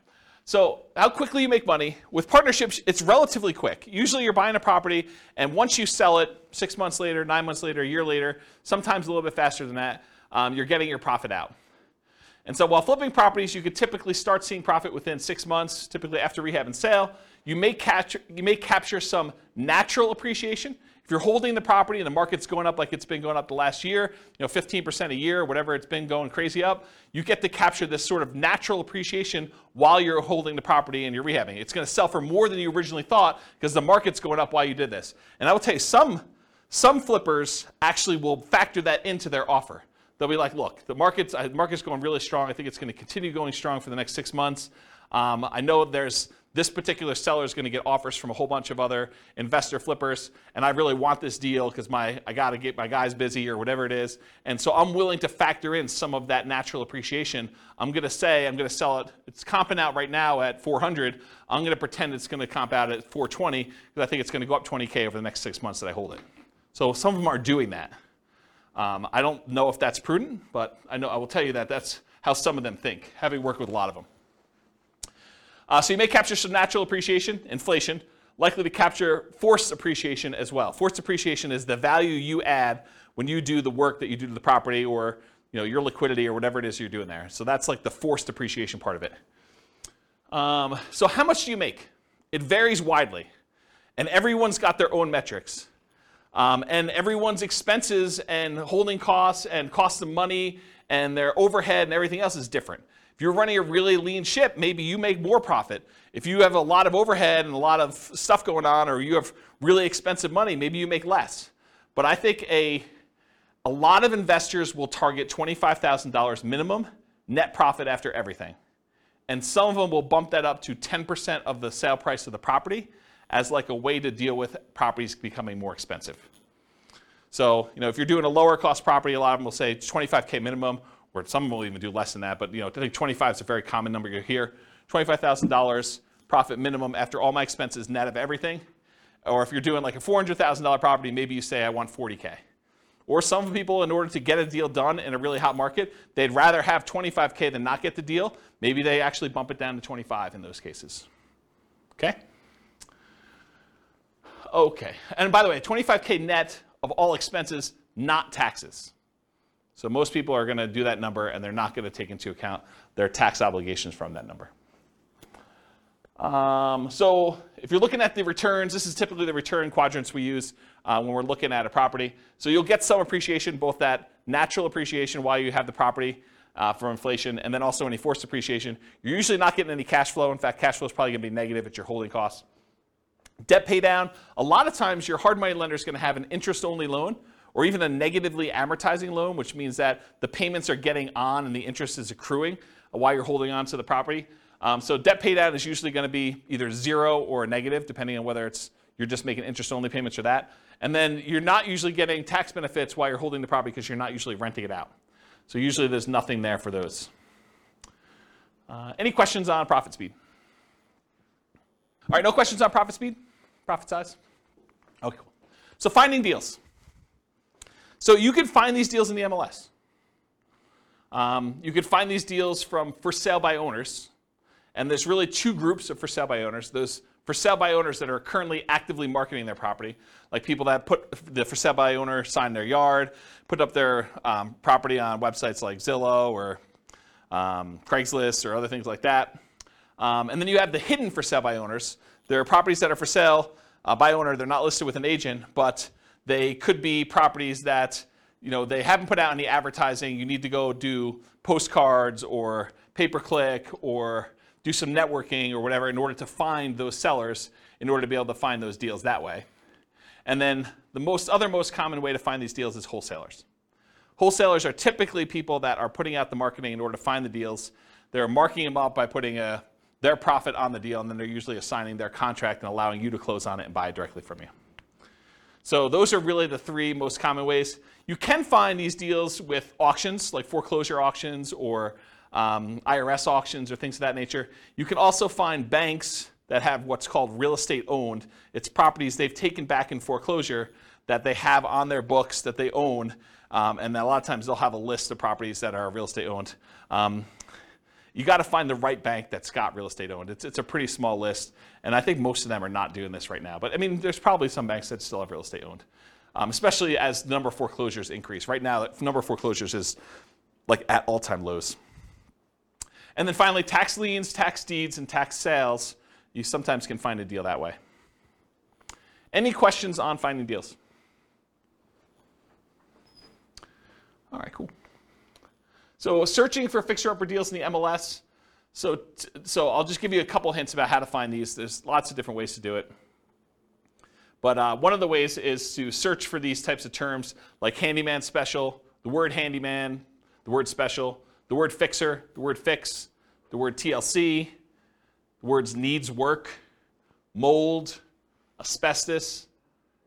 So how quickly you make money. With partnerships, it's relatively quick. Usually you're buying a property and once you sell it 6 months later, 9 months later, a year later, sometimes a little bit faster than that, you're getting your profit out. And so while flipping properties, you could typically start seeing profit within 6 months, typically after rehab and sale. You may capture some natural appreciation. If you're holding the property and the market's going up like it's been going up the last year, 15% a year, whatever it's been going crazy up, you get to capture this sort of natural appreciation while you're holding the property and you're rehabbing. It's going to sell for more than you originally thought because the market's going up while you did this. And I will tell you, some flippers actually will factor that into their offer. They'll be like, look, the market's going really strong. I think it's going to continue going strong for the next 6 months. I know this particular seller is going to get offers from a whole bunch of other investor flippers, and I really want this deal because I got to get my guys busy or whatever it is. And so I'm willing to factor in some of that natural appreciation. I'm going to sell it. It's comping out right now at 400. I'm going to pretend it's going to comp out at 420 because I think it's going to go up 20K over the next 6 months that I hold it. So some of them are doing that. I don't know if that's prudent, but I will tell you that that's how some of them think, having worked with a lot of them. So you may capture some natural appreciation, inflation, likely to capture forced appreciation as well. Forced appreciation is the value you add when you do the work that you do to the property or your liquidity or whatever it is you're doing there. So that's like the forced appreciation part of it. So how much do you make? It varies widely, and everyone's got their own metrics. And everyone's expenses and holding costs and costs of money and their overhead and everything else is different. If you're running a really lean ship, maybe you make more profit. If you have a lot of overhead and a lot of stuff going on or you have really expensive money, maybe you make less. But I think a lot of investors will target $25,000 minimum net profit after everything. And some of them will bump that up to 10% of the sale price of the property, as like a way to deal with properties becoming more expensive. So, if you're doing a lower cost property, a lot of them will say $25K minimum, or some will even do less than that, but I think 25 is a very common number you hear. $25,000 profit minimum after all my expenses, net of everything. Or if you're doing like a $400,000 property, maybe you say I want 40K. Or some people, in order to get a deal done in a really hot market, they'd rather have 25K than not get the deal. Maybe they actually bump it down to 25 in those cases, okay? Okay, and by the way, 25K net of all expenses, not taxes. So most people are going to do that number and they're not going to take into account their tax obligations from that number. So if you're looking at the returns, this is typically the return quadrants we use when we're looking at a property. So you'll get some appreciation, both that natural appreciation while you have the property from inflation and then also any forced appreciation. You're usually not getting any cash flow. In fact, cash flow is probably going to be negative at your holding costs. Debt pay down. A lot of times your hard money lender is going to have an interest-only loan or even a negatively amortizing loan, which means that the payments are getting on and the interest is accruing while you're holding on to the property. So debt pay down is usually going to be either zero or a negative, depending on whether you're just making interest-only payments or that. And then you're not usually getting tax benefits while you're holding the property because you're not usually renting it out. So usually there's nothing there for those. Any questions on profit speed? All right, no questions on profit speed? Profit size? Okay, cool. So finding deals. So you can find these deals in the MLS. You can find these deals from for sale by owners. And there's really two groups of for sale by owners. Those for sale by owners that are currently actively marketing their property, like people that put the for sale by owner sign in their yard, put up their property on websites like Zillow or Craigslist or other things like that. And then you have the hidden for sale by owners. There are properties that are for sale by owner. They're not listed with an agent, but they could be properties that they haven't put out any advertising. You need to go do postcards or pay-per-click or do some networking or whatever in order to find those sellers, in order to be able to find those deals that way. And then the most common way to find these deals is wholesalers. Wholesalers are typically people that are putting out the marketing in order to find the deals. They're marking them up by putting their profit on the deal, and then they're usually assigning their contract and allowing you to close on it and buy it directly from you. So those are really the three most common ways. You can find these deals with auctions, like foreclosure auctions or IRS auctions or things of that nature. You can also find banks that have what's called real estate owned. It's properties they've taken back in foreclosure that they have on their books that they own. And a lot of times they'll have a list of properties that are real estate owned. You got to find the right bank that's got real estate owned. It's a pretty small list, and I think most of them are not doing this right now. But I mean, there's probably some banks that still have real estate owned, especially as the number of foreclosures increase. Right now, the number of foreclosures is like at all-time lows. And then finally, tax liens, tax deeds, and tax sales. You sometimes can find a deal that way. Any questions on finding deals? All right, cool. So searching for fixer-upper deals in the MLS. So I'll just give you a couple hints about how to find these. There's lots of different ways to do it. But one of the ways is to search for these types of terms like handyman special, the word handyman, the word special, the word fixer, the word fix, the word TLC, the words needs work, mold, asbestos.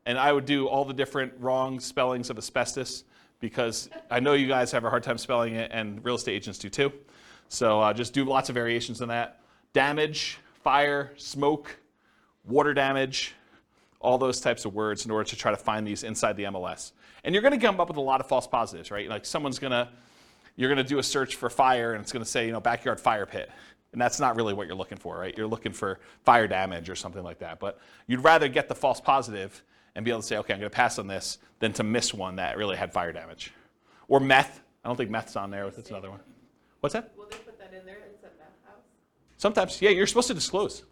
And I would do all the different wrong spellings of asbestos, because I know you guys have a hard time spelling it, and real estate agents do too. So just do lots of variations on that. Damage, fire, smoke, water damage, all those types of words in order to try to find these inside the MLS. And you're going to come up with a lot of false positives, right? Like you're going to do a search for fire, and it's going to say, backyard fire pit. And that's not really what you're looking for, right? You're looking for fire damage or something like that. But you'd rather get the false positive and be able to say, okay, I'm going to pass on this, than to miss one that really had fire damage. Or meth. I don't think meth's on there. That's another one. What's that? Will they put that in there? It's a meth house? Sometimes. Yeah, you're supposed to disclose.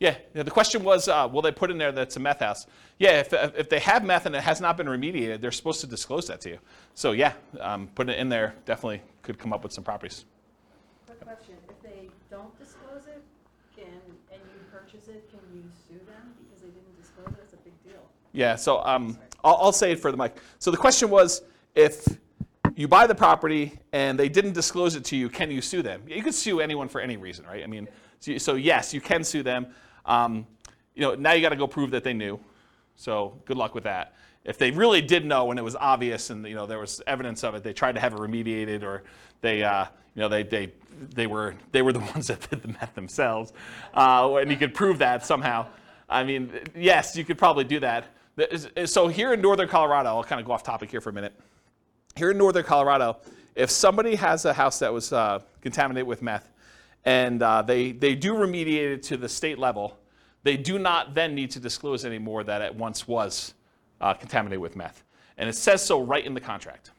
Yeah, the question was, will they put in there that it's a meth house? Yeah, if they have meth and it has not been remediated, they're supposed to disclose that to you. So yeah, putting it in there definitely could come up with some properties. Quick question. If they don't disclose it and you purchase it, can you sue them because they didn't disclose it? It's a big deal. Yeah, so I'll say it for the mic. So the question was, if you buy the property and they didn't disclose it to you, can you sue them? You could sue anyone for any reason, right? I mean, so yes, you can sue them. Now you got to go prove that they knew. So good luck with that. If they really did know and it was obvious and there was evidence of it, they tried to have it remediated, or they were the ones that did the meth themselves, and you could prove that somehow. I mean, yes, you could probably do that. So here in Northern Colorado, I'll kind of go off topic here for a minute. Here in Northern Colorado, if somebody has a house that was contaminated with meth, and they do remediate it to the state level, they do not then need to disclose anymore that it once was contaminated with meth. And it says so right in the contract.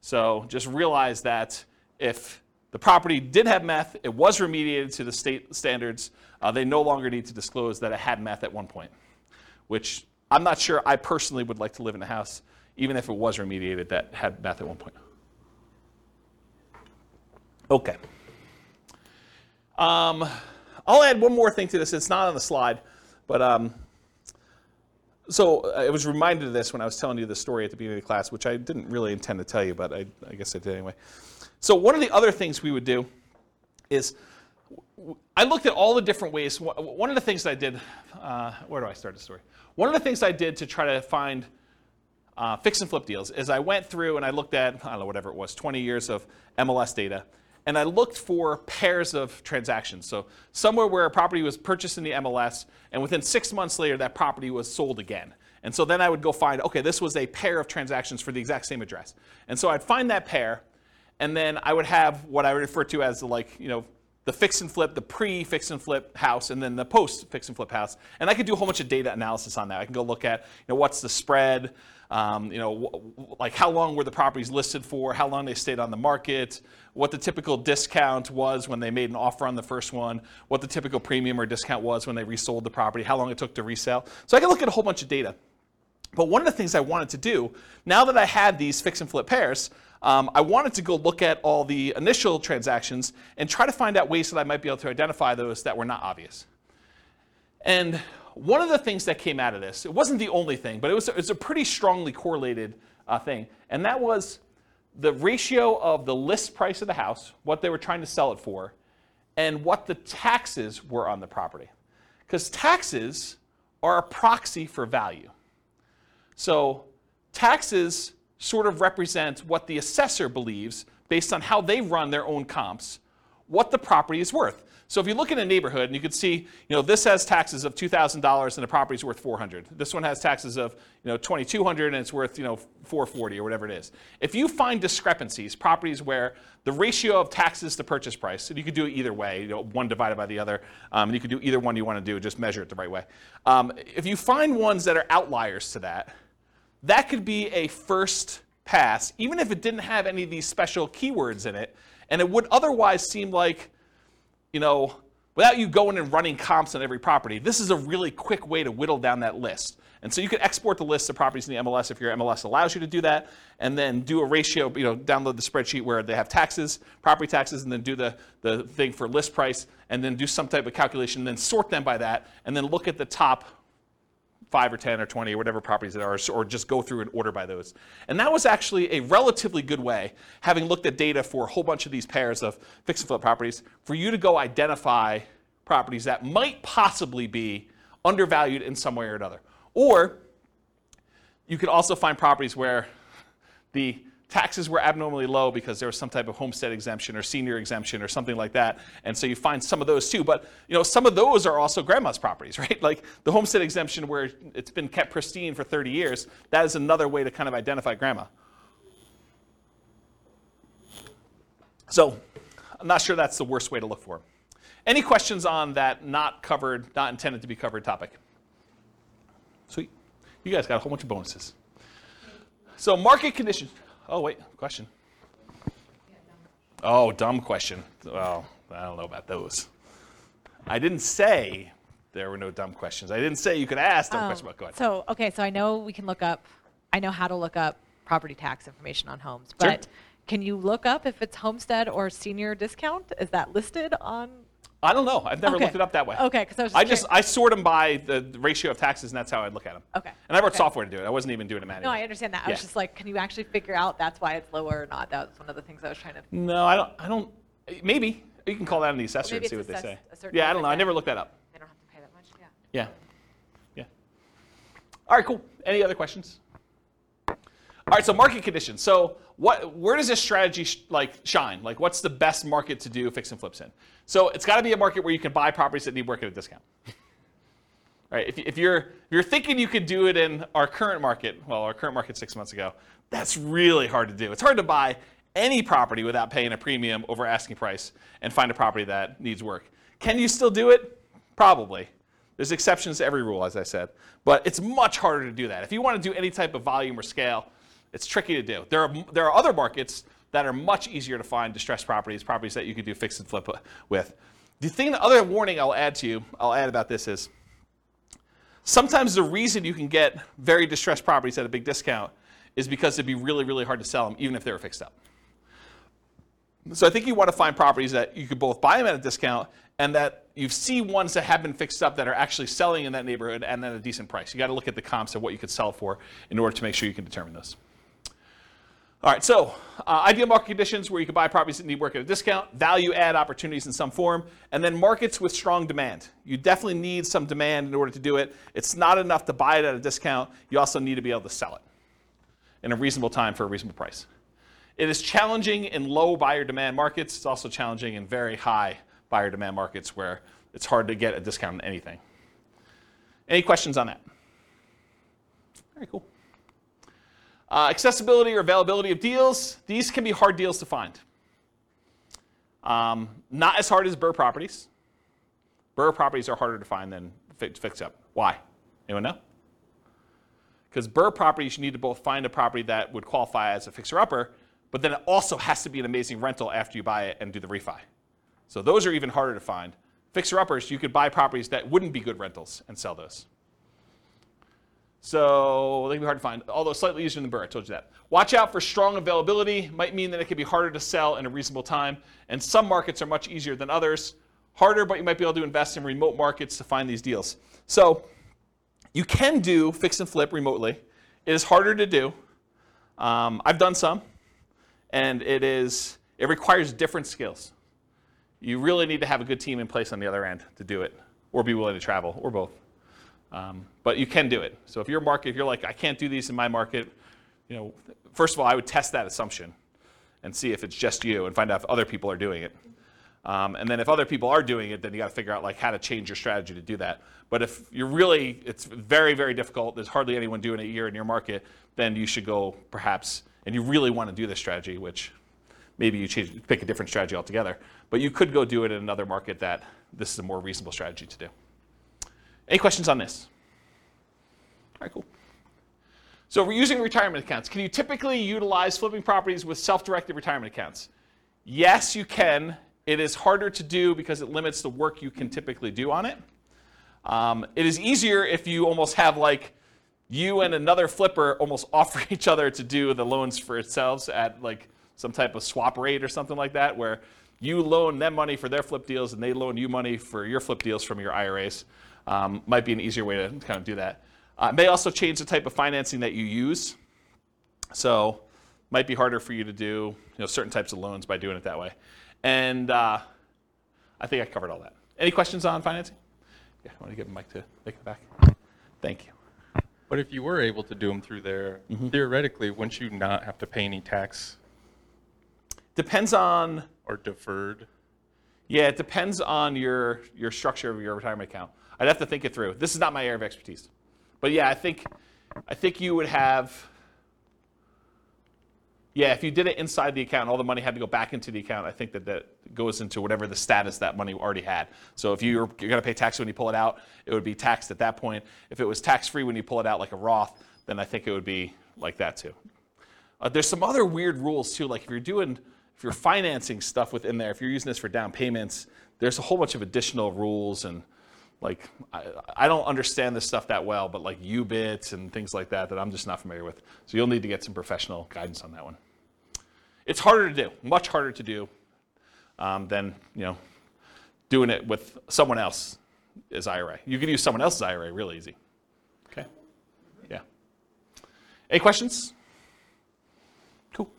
So just realize that if the property did have meth, it was remediated to the state standards, they no longer need to disclose that it had meth at one point, which I'm not sure I personally would like to live in a house, even if it was remediated, that had meth at one point. Okay. I'll add one more thing to this. It's not on the slide, but so I was reminded of this when I was telling you the story at the beginning of the class, which I didn't really intend to tell you, but I guess I did anyway. So one of the other things we would do is I looked at all the different ways. One of the things that I did, where do I start the story? One of the things I did to try to find fix and flip deals is I went through and I looked at, I don't know, whatever it was, 20 years of MLS data, and I looked for pairs of transactions. So somewhere where a property was purchased in the MLS, and within 6 months later, that property was sold again. And so then I would go find, okay, this was a pair of transactions for the exact same address. And so I'd find that pair, and then I would have what I refer to as the fix and flip, the pre-fix and flip house, and then the post-fix and flip house. And I could do a whole bunch of data analysis on that. I can go look at, what's the spread, like how long were the properties listed for, how long they stayed on the market, what the typical discount was when they made an offer on the first one, what the typical premium or discount was when they resold the property, how long it took to resell. So I can look at a whole bunch of data. But one of the things I wanted to do, now that I had these fix and flip pairs, I wanted to go look at all the initial transactions and try to find out ways that I might be able to identify those that were not obvious. And one of the things that came out of this, it wasn't the only thing, but it's a pretty strongly correlated thing, and that was the ratio of the list price of the house, what they were trying to sell it for, and what the taxes were on the property. Because taxes are a proxy for value. So taxes sort of represent what the assessor believes, based on how they run their own comps, what the property is worth. So if you look at a neighborhood and you could see, this has taxes of $2,000 and the property's worth $400. This one has taxes of, $2,200 and it's worth, $440 or whatever it is. If you find discrepancies, properties where the ratio of taxes to purchase price, and you could do it either way, one divided by the other, and you could do either one you want to do, just measure it the right way. If you find ones that are outliers to that, that could be a first pass, even if it didn't have any of these special keywords in it, and it would otherwise seem like, without you going and running comps on every property, this is a really quick way to whittle down that list. And so you can export the list of properties in the MLS if your MLS allows you to do that, and then do a ratio, download the spreadsheet where they have taxes, property taxes, and then do the thing for list price, and then do some type of calculation, and then sort them by that, and then look at the top 5 or 10 or 20 or whatever properties there are, or just go through and order by those. And that was actually a relatively good way, having looked at data for a whole bunch of these pairs of fix and flip properties, for you to go identify properties that might possibly be undervalued in some way or another. Or you could also find properties where the taxes were abnormally low because there was some type of homestead exemption or senior exemption or something like that, and so you find some of those too. But some of those are also grandma's properties, right? Like the homestead exemption where it's been kept pristine for 30 years, that is another way to kind of identify grandma. So I'm not sure that's the worst way to look for. Any questions on that not covered, not intended to be covered topic? Sweet. You guys got a whole bunch of bonuses. So market conditions. Oh, wait, question. Oh, dumb question. Well, I don't know about those. I didn't say there were no dumb questions. I didn't say you could ask dumb questions. But go ahead. So, okay, so I know we can look up, I know how to look up property tax information on homes, but sure. Can you look up if it's homestead or senior discount? Is that listed on? I don't know. I've never looked it up that way. Okay, because I sort them by the ratio of taxes, and that's how I look at them. Okay. And I wrote software to do it. I wasn't even doing it manually. No, I understand that. Yeah. I was just like, can you actually figure out that's why it's lower or not? That was one of the things I was trying to. No, I don't. Maybe you can call that in the assessor and see what they say. Yeah, I don't know. I never looked that up. They don't have to pay that much. Yeah. Yeah. Yeah. All right. Cool. Any other questions? All right, so market conditions. So where does this strategy shine? Like, what's the best market to do fix and flips in? So it's got to be a market where you can buy properties that need work at a discount. All right, if you're thinking you could do it in our current market, well, our current market 6 months ago, that's really hard to do. It's hard to buy any property without paying a premium over asking price and find a property that needs work. Can you still do it? Probably. There's exceptions to every rule, as I said, but it's much harder to do that. If you want to do any type of volume or scale, it's tricky to do. There are other markets that are much easier to find distressed properties, properties that you could do fix and flip with. The other warning I'll add about this is, sometimes the reason you can get very distressed properties at a big discount is because it'd be really, really hard to sell them, even if they were fixed up. So I think you want to find properties that you could both buy them at a discount and that you see ones that have been fixed up that are actually selling in that neighborhood and at a decent price. You got to look at the comps of what you could sell for in order to make sure you can determine those. All right, so ideal market conditions where you can buy properties that need work at a discount, value add opportunities in some form, and then markets with strong demand. You definitely need some demand in order to do it. It's not enough to buy it at a discount. You also need to be able to sell it in a reasonable time for a reasonable price. It is challenging in low buyer demand markets. It's also challenging in very high buyer demand markets where it's hard to get a discount on anything. Any questions on that? Very cool. Accessibility or availability of deals. These can be hard deals to find. Not as hard as BRRRR properties. BRRRR properties are harder to find than fix up. Why? Anyone know? Because BRRRR properties, you need to both find a property that would qualify as a fixer-upper, but then it also has to be an amazing rental after you buy it and do the refi. So those are even harder to find. Fixer-uppers, you could buy properties that wouldn't be good rentals and sell those. So they can be hard to find, although slightly easier than BRRRR, I told you that. Watch out for strong availability. Might mean that it could be harder to sell in a reasonable time. And some markets are much easier than others. Harder, but you might be able to invest in remote markets to find these deals. So you can do fix and flip remotely. It is harder to do. I've done some, and it requires different skills. You really need to have a good team in place on the other end to do it, or be willing to travel, or both. But you can do it. So if your market, if you're like, I can't do these in my market, you know, first of all, I would test that assumption and see if it's just you and find out if other people are doing it. And then if other people are doing it, then you got to figure out like how to change your strategy to do that. But if you're really, it's very, very difficult, there's hardly anyone doing it here in your market, then you should go perhaps, and you really want to do this strategy, which maybe you change, pick a different strategy altogether. But you could go do it in another market that this is a more reasonable strategy to do. Any questions on this? All right, cool. So we're using retirement accounts. Can you typically utilize flipping properties with self-directed retirement accounts? Yes, you can. It is harder to do because it limits the work you can typically do on it. It is easier if you almost have like you and another flipper almost offer each other to do the loans for itself at like some type of swap rate or something like that, where you loan them money for their flip deals and they loan you money for your flip deals from your IRAs. Might be an easier way to kind of do that. May also change the type of financing that you use. So might be harder for you to do, you know, certain types of loans by doing it that way. And I think I covered all that. Any questions on financing? Yeah, I want to give the mic to Nick back. Thank you. But if you were able to do them through there, theoretically, wouldn't you not have to pay any tax? Depends on. Or deferred? Yeah, it depends on your structure of your retirement account. I'd have to think it through. This is not my area of expertise. But yeah, I think you would have, yeah, if you did it inside the account, all the money had to go back into the account. I think that goes into whatever the status that money already had. So if you're going to pay tax when you pull it out, it would be taxed at that point. If it was tax-free when you pull it out like a Roth, then I think it would be like that too. There's some other weird rules too, like if you're financing stuff within there, if you're using this for down payments, there's a whole bunch of additional rules and like, I don't understand this stuff that well, but like UBITs and things like that I'm just not familiar with. So you'll need to get some professional guidance on that one. It's harder to do, much harder to do than, you know, doing it with someone else's IRA. You can use someone else's IRA real easy. Okay, yeah. Any questions? Cool.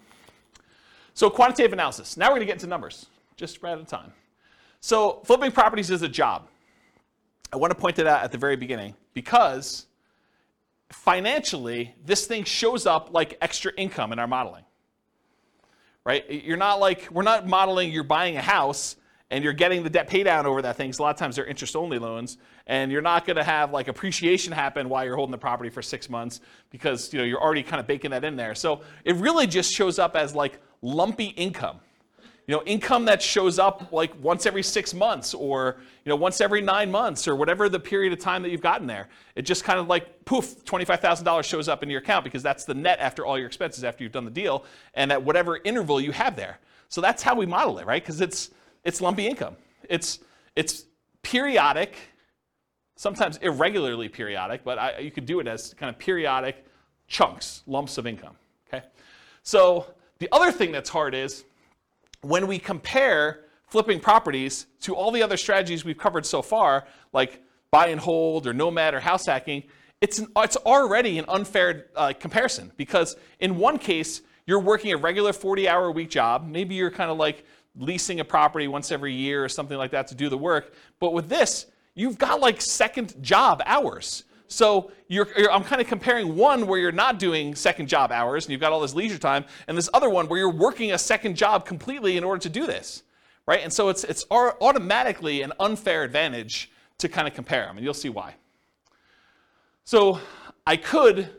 So quantitative analysis. Now we're gonna get into numbers, just right out of time. So flipping properties is a job. I want to point it out at the very beginning because financially, this thing shows up like extra income in our modeling, right? We're not modeling you're buying a house and you're getting the debt pay down over that thing. So a lot of times they're interest only loans and you're not going to have like appreciation happen while you're holding the property for 6 months because, you know, you're already kind of baking that in there. So it really just shows up as like lumpy income. You know, income that shows up like once every 6 months or, you know, once every 9 months or whatever the period of time that you've gotten there. It just kind of like, poof, $25,000 shows up in your account because that's the net after all your expenses after you've done the deal and at whatever interval you have there. So that's how we model it, right? Because it's lumpy income. It's periodic, sometimes irregularly periodic, but you could do it as kind of periodic chunks, lumps of income, okay? So the other thing that's hard is, when we compare flipping properties to all the other strategies we've covered so far, like buy and hold or nomad or house hacking, it's already an unfair comparison because in one case, you're working a regular 40-hour a week job. Maybe you're kind of like leasing a property once every year or something like that to do the work. But with this, you've got like second job hours. So I'm kind of comparing one where you're not doing second job hours and you've got all this leisure time and this other one where you're working a second job completely in order to do this, right? And so it's automatically an unfair advantage to kind of compare them, and you'll see why. So I could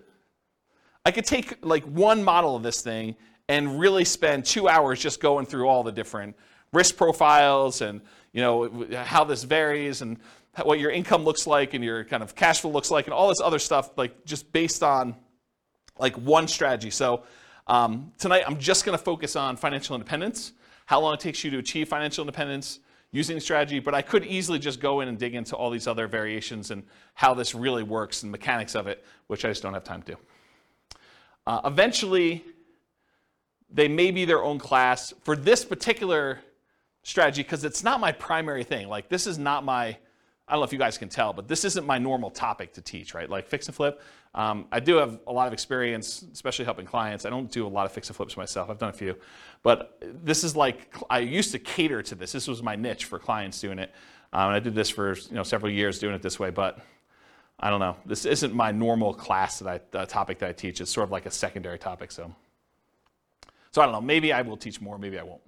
take like one model of this thing and really spend 2 hours just going through all the different risk profiles and, you know, how this varies and what your income looks like and your kind of cash flow looks like and all this other stuff, like just based on like one strategy. So tonight I'm just going to focus on financial independence, how long it takes you to achieve financial independence, using strategy, but I could easily just go in and dig into all these other variations and how this really works and the mechanics of it, which I just don't have time to. Eventually, they may be their own class for this particular strategy, because it's not my primary thing. Like, this is not my, I don't know if you guys can tell, but this isn't my normal topic to teach, right? Like fix and flip. I do have a lot of experience, especially helping clients. I don't do a lot of fix and flips myself. I've done a few. But this is like, I used to cater to this. This was my niche for clients doing it. And I did this for several years doing it this way, but I don't know. This isn't my normal class that topic that I teach. It's sort of like a secondary topic. So I don't know. Maybe I will teach more. Maybe I won't.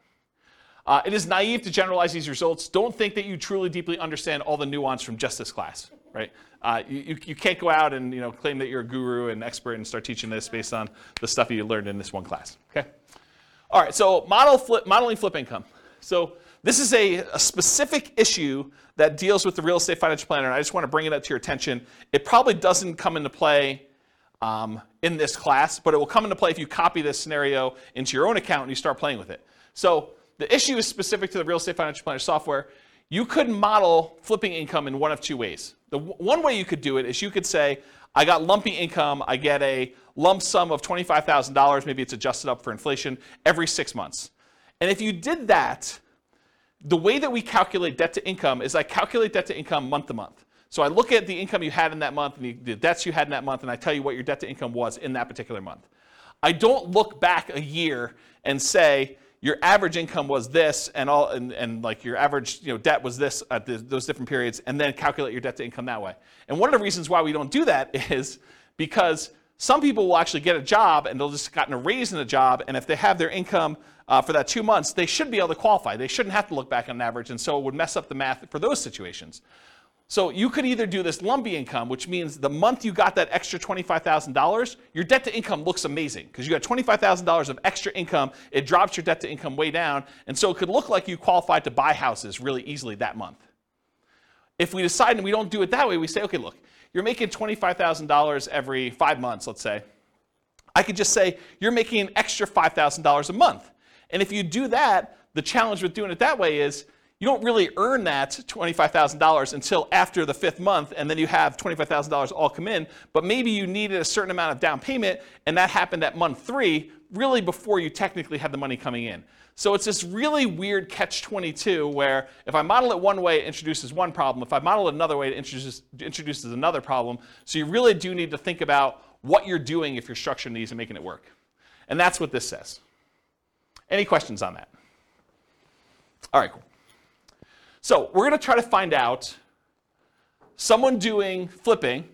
It is naive to generalize these results. Don't think that you truly deeply understand all the nuance from just this class, right? You can't go out and claim that you're a guru and expert and start teaching this based on the stuff you learned in this one class, okay? All right, so modeling flip income. So this is a specific issue that deals with the real estate financial planner, and I just want to bring it up to your attention. It probably doesn't come into play in this class, but it will come into play if you copy this scenario into your own account and you start playing with it. So the issue is specific to the real estate financial planner software. You could model flipping income in one of two ways. The one way you could do it is you could say, I got lumpy income, I get a lump sum of $25,000, maybe it's adjusted up for inflation, every 6 months. And if you did that, the way that we calculate debt to income is I calculate debt to income month to month. So I look at the income you had in that month and the debts you had in that month, and I tell you what your debt to income was in that particular month. I don't look back a year and say, your average income was this, and like your average debt was this at those different periods, and then calculate your debt to income that way. And one of the reasons why we don't do that is because some people will actually get a job and they'll just gotten a raise in a job, and if they have their income for that 2 months, they should be able to qualify. They shouldn't have to look back on an average, and so it would mess up the math for those situations. So you could either do this lumpy income, which means the month you got that extra $25,000, your debt to income looks amazing because you got $25,000 of extra income. It drops your debt to income way down. And so it could look like you qualified to buy houses really easily that month. If we decide and we don't do it that way, we say, okay, look, you're making $25,000 every 5 months, let's say. I could just say you're making an extra $5,000 a month. And if you do that, the challenge with doing it that way is you don't really earn that $25,000 until after the fifth month, and then you have $25,000 all come in, but maybe you needed a certain amount of down payment, and that happened at month three, really before you technically had the money coming in. So it's this really weird catch-22 where if I model it one way, it introduces one problem. If I model it another way, it introduces another problem. So you really do need to think about what you're doing if you're structuring these and making it work. And that's what this says. Any questions on that? All right, cool. So we're going to try to find out someone doing flipping,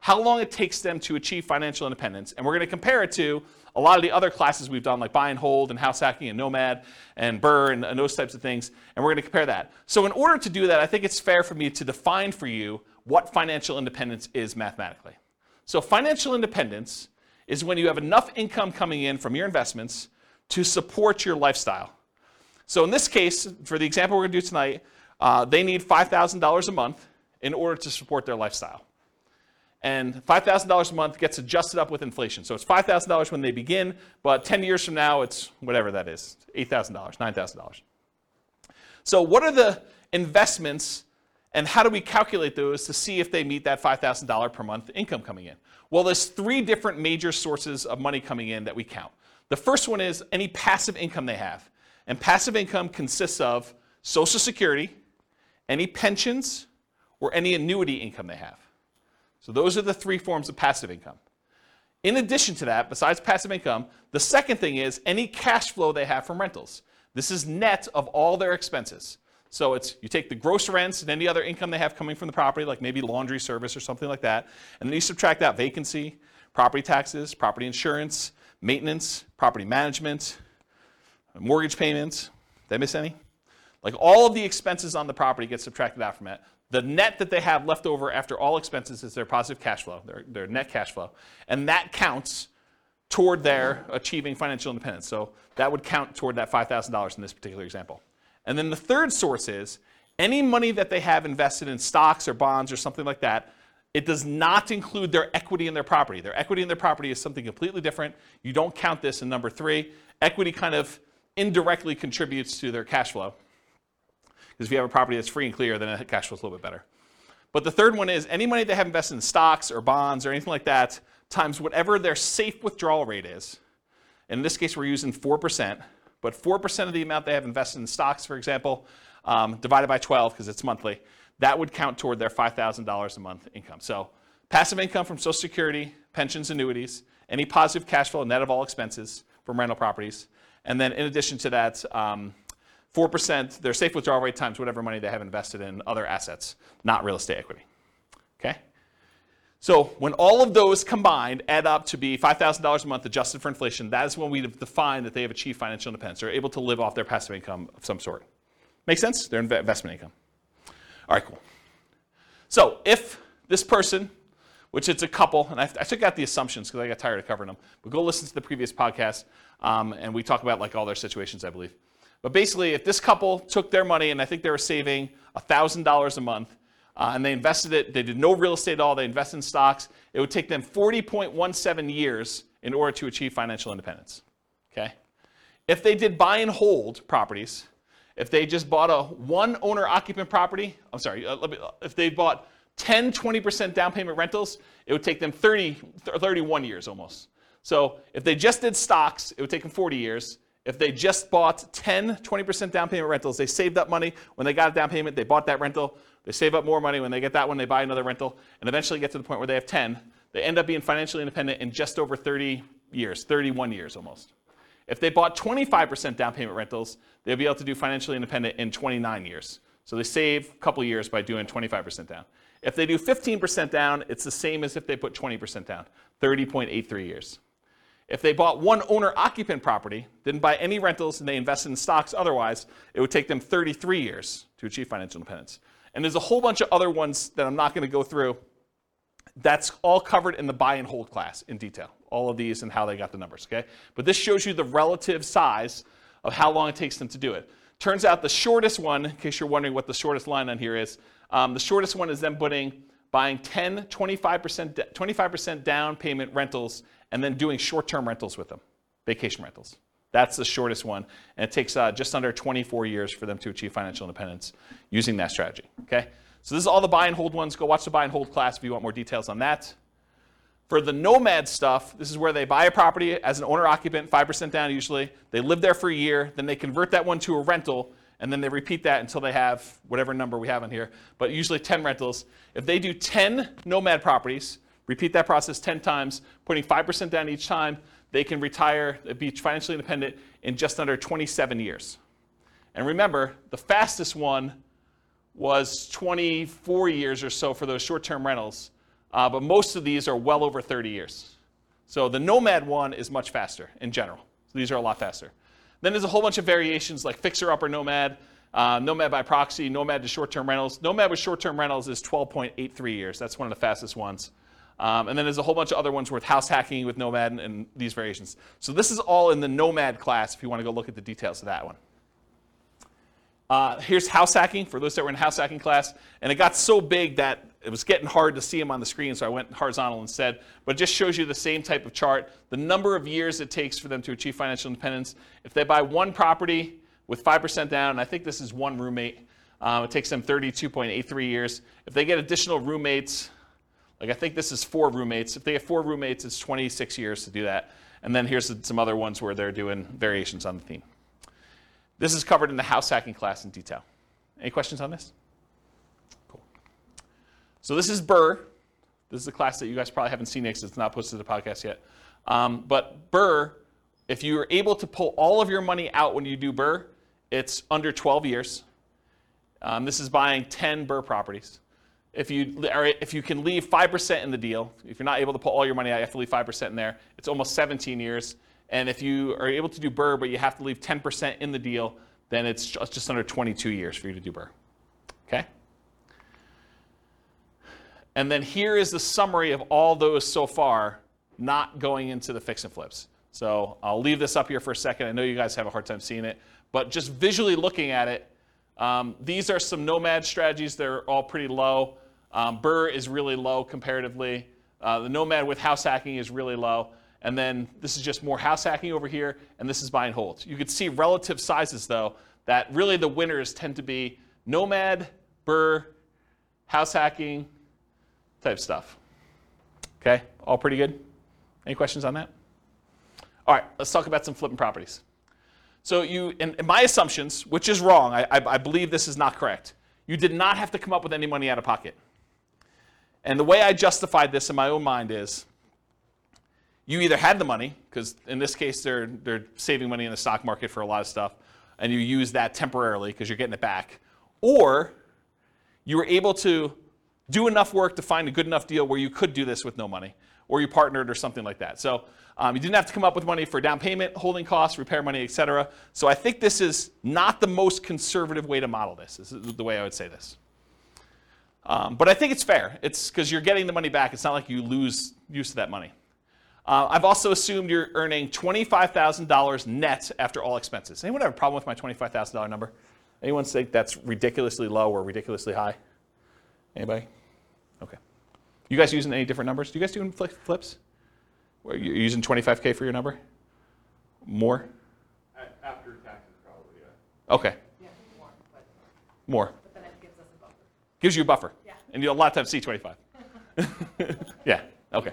how long it takes them to achieve financial independence, and we're going to compare it to a lot of the other classes we've done, like buy and hold and house hacking and Nomad and BRRRR and those types of things, and we're going to compare that. So in order to do that, I think it's fair for me to define for you what financial independence is mathematically. So financial independence is when you have enough income coming in from your investments to support your lifestyle. So in this case, for the example we're going to do tonight, they need $5,000 a month in order to support their lifestyle. And $5,000 a month gets adjusted up with inflation. So it's $5,000 when they begin, but 10 years from now, it's whatever that is, $8,000, $9,000. So what are the investments and how do we calculate those to see if they meet that $5,000 per month income coming in? Well, there's three different major sources of money coming in that we count. The first one is any passive income they have. And passive income consists of Social Security, any pensions, or any annuity income they have. So those are the three forms of passive income. In addition to that, besides passive income, the second thing is any cash flow they have from rentals. This is net of all their expenses. So it's you take the gross rents and any other income they have coming from the property, like maybe laundry service or something like that, and then you subtract out vacancy, property taxes, property insurance, maintenance, property management, mortgage payments. Did I miss any? Like all of the expenses on the property get subtracted out from that. The net that they have left over after all expenses is their positive cash flow, their net cash flow. And that counts toward their achieving financial independence. So that would count toward that $5,000 in this particular example. And then the third source is any money that they have invested in stocks or bonds or something like that. It does not include their equity in their property. Their equity in their property is something completely different. You don't count this in number three. Equity kind of indirectly contributes to their cash flow. because if you have a property that's free and clear, then the cash flow is a little bit better. But the third one is any money they have invested in stocks or bonds or anything like that times whatever their safe withdrawal rate is. In this case, we're using 4%, but 4% of the amount they have invested in stocks, for example, divided by 12 because it's monthly, that would count toward their $5,000 a month income. So passive income from Social Security, pensions, annuities, any positive cash flow net of all expenses from rental properties. And then in addition to that, 4%, their safe withdrawal rate times whatever money they have invested in other assets, not real estate equity. Okay? So when all of those combined add up to be $5,000 a month adjusted for inflation, that is when we define that they have achieved financial independence. They're able to live off their passive income of some sort. Make sense? Their investment income. All right, cool. So if this person, which it's a couple, and I took out the assumptions because I got tired of covering them, but go listen to the previous podcast, and we talk about like all their situations, I believe. But basically, if this couple took their money, and I think they were saving $1,000 a month, and they invested it, they did no real estate at all, they invested in stocks, it would take them 40.17 years in order to achieve financial independence, okay? If they did buy and hold properties, if they just bought a one owner-occupant property, if they bought 10, 20% down payment rentals, it would take them 31 years almost. So if they just did stocks, it would take them 40 years. If they just bought 10, 20% down payment rentals, they saved up money. When they got a down payment, they bought that rental. They save up more money. When they get that one, they buy another rental, and eventually get to the point where they have 10. They end up being financially independent in just over 30 years, 31 years almost. If they bought 25% down payment rentals, they'll be able to do financially independent in 29 years. So they save a couple years by doing 25% down. If they do 15% down, it's the same as if they put 20% down, 30.83 years. If they bought one owner-occupant property, didn't buy any rentals, and they invested in stocks otherwise, it would take them 33 years to achieve financial independence. And there's a whole bunch of other ones that I'm not going to go through. That's all covered in the buy and hold class in detail, all of these and how they got the numbers, okay? But this shows you the relative size of how long it takes them to do it. Turns out the shortest one, in case you're wondering what the shortest line on here is, the shortest one is them buying 10, 25% down payment rentals and then doing short-term rentals with them, vacation rentals. That's the shortest one, and it takes just under 24 years for them to achieve financial independence using that strategy, okay? So this is all the buy and hold ones. Go watch the buy and hold class if you want more details on that. For the nomad stuff, this is where they buy a property as an owner-occupant, 5% down usually. They live there for a year, then they convert that one to a rental, and then they repeat that until they have whatever number we have on here, but usually 10 rentals. If they do 10 nomad properties, repeat that process 10 times, putting 5% down each time, they can retire, be financially independent in just under 27 years. And remember, the fastest one was 24 years or so for those short-term rentals, but most of these are well over 30 years. So the nomad one is much faster in general. So these are a lot faster. Then there's a whole bunch of variations like fixer-upper nomad, nomad by proxy, nomad to short-term rentals. Nomad with short-term rentals is 12.83 years. That's one of the fastest ones. And then there's a whole bunch of other ones with house hacking with nomad and these variations. So this is all in the nomad class if you want to go look at the details of that one. Here's house hacking for those that were in house hacking class. And it got so big that it was getting hard to see them on the screen, so I went horizontal instead. But it just shows you the same type of chart, the number of years it takes for them to achieve financial independence. If they buy one property with 5% down, and I think this is one roommate, it takes them 32.83 years. If they get additional roommates, like I think this is four roommates. If they have four roommates, it's 26 years to do that. And then here's some other ones where they're doing variations on the theme. This is covered in the house hacking class in detail. Any questions on this? Cool. So this is BRRRR. This is a class that you guys probably haven't seen yet because it's not posted to the podcast yet. But BRRRR, if you're able to pull all of your money out when you do BRRRR, it's under 12 years. This is buying 10 BRRRR properties. If you can leave 5% in the deal, if you're not able to pull all your money out, you have to leave 5% in there. It's almost 17 years. And if you are able to do BRRRR, but you have to leave 10% in the deal, then it's just under 22 years for you to do BRRRR. Okay? And then here is the summary of all those so far, not going into the fix and flips. So I'll leave this up here for a second. I know you guys have a hard time seeing it, but just visually looking at it, these are some nomad strategies. They're all pretty low. BRRRR is really low comparatively. The nomad with house hacking is really low. And then this is just more house hacking over here, and this is buy and hold. You could see relative sizes, though, that really the winners tend to be Nomad, BRRRR, house hacking type stuff. Okay, all pretty good? Any questions on that? All right, let's talk about some flipping properties. So you, in my assumptions, which is wrong, I believe this is not correct, you did not have to come up with any money out of pocket. And the way I justified this in my own mind is, you either had the money, because in this case they're saving money in the stock market for a lot of stuff, and you use that temporarily because you're getting it back, or you were able to do enough work to find a good enough deal where you could do this with no money, or you partnered or something like that. So you didn't have to come up with money for down payment, holding costs, repair money, etc. So I think this is not the most conservative way to model this. This is the way I would say this. But I think it's fair. It's because you're getting the money back. It's not like you lose use of that money. I've also assumed you're earning $25,000 net after all expenses. Anyone have a problem with my $25,000 number? Anyone think that's ridiculously low or ridiculously high? Anybody? Okay. You guys using any different numbers? Do you guys do flips? Are you using 25K for your number? More? After taxes, probably, yeah. Okay. Yeah, more. But more. But then it gives us a buffer. Gives you a buffer. Yeah. And you a lot of times see 25. Yeah, okay.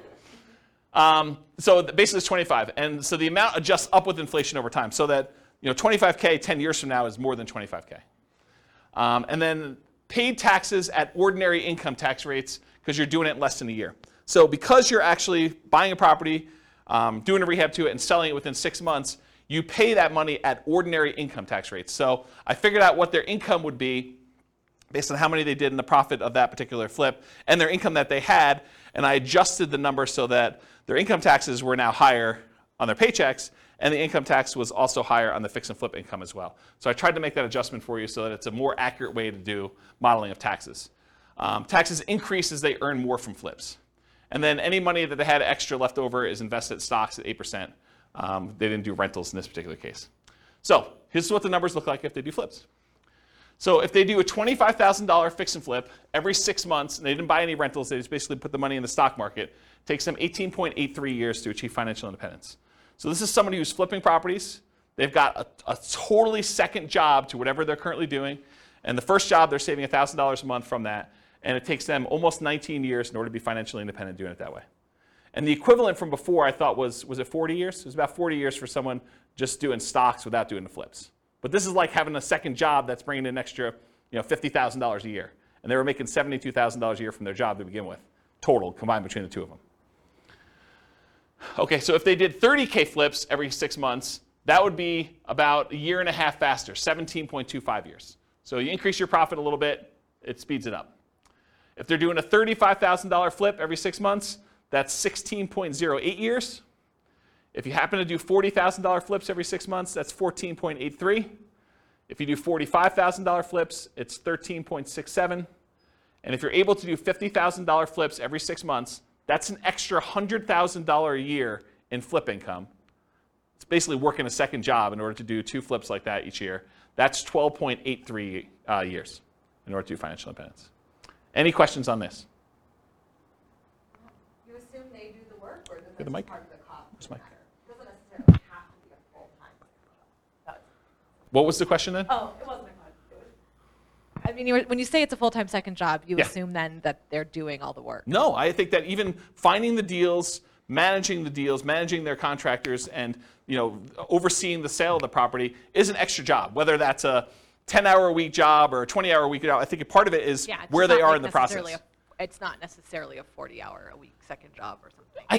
So basically it's 25. And so the amount adjusts up with inflation over time, so that, you know, 25K 10 years from now is more than 25K. And then paid taxes at ordinary income tax rates, because you're doing it in less than a year. So because you're actually buying a property, doing a rehab to it, and selling it within 6 months, you pay that money at ordinary income tax rates. So I figured out what their income would be based on how many they did in the profit of that particular flip and their income that they had, and I adjusted the number so that their income taxes were now higher on their paychecks, and the income tax was also higher on the fix and flip income as well. So I tried to make that adjustment for you so that it's a more accurate way to do modeling of taxes. Taxes increase as they earn more from flips. And then any money that they had extra left over is invested in stocks at 8%. They didn't do rentals in this particular case. So here's what the numbers look like if they do flips. So if they do a $25,000 fix and flip every 6 months, and they didn't buy any rentals, they just basically put the money in the stock market, it takes them 18.83 years to achieve financial independence. So this is somebody who's flipping properties. They've got a totally second job to whatever they're currently doing. And the first job, they're saving $1,000 a month from that. And it takes them almost 19 years in order to be financially independent doing it that way. And the equivalent from before, I thought, was it 40 years? It was about 40 years for someone just doing stocks without doing the flips. But this is like having a second job that's bringing in an extra, you know, $50,000 a year. And they were making $72,000 a year from their job to begin with, total, combined between the two of them. Okay, so if they did 30K flips every 6 months, that would be about a year and a half faster, 17.25 years. So you increase your profit a little bit, it speeds it up. If they're doing a $35,000 flip every 6 months, that's 16.08 years. If you happen to do $40,000 flips every 6 months, that's 14.83. If you do $45,000 flips, it's 13.67. And if you're able to do $50,000 flips every 6 months, that's an extra $100,000 a year in flip income. It's basically working a second job in order to do two flips like that each year. That's 12.83 years in order to do financial independence. Any questions on this? You assume they do the work, or that that's part of the cost? Where's the mic? It doesn't necessarily have to be a full-time. What was the question then? Oh, it wasn't a question. I mean, when you say it's a full-time second job, you assume then that they're doing all the work. No, I think that even finding the deals, managing their contractors, and, you know, overseeing the sale of the property is an extra job. Whether that's a 10-hour-a-week job or a 20-hour-a-week job, I think part of it is where they are in the process. It's not necessarily a 40-hour-a-week second job or something. I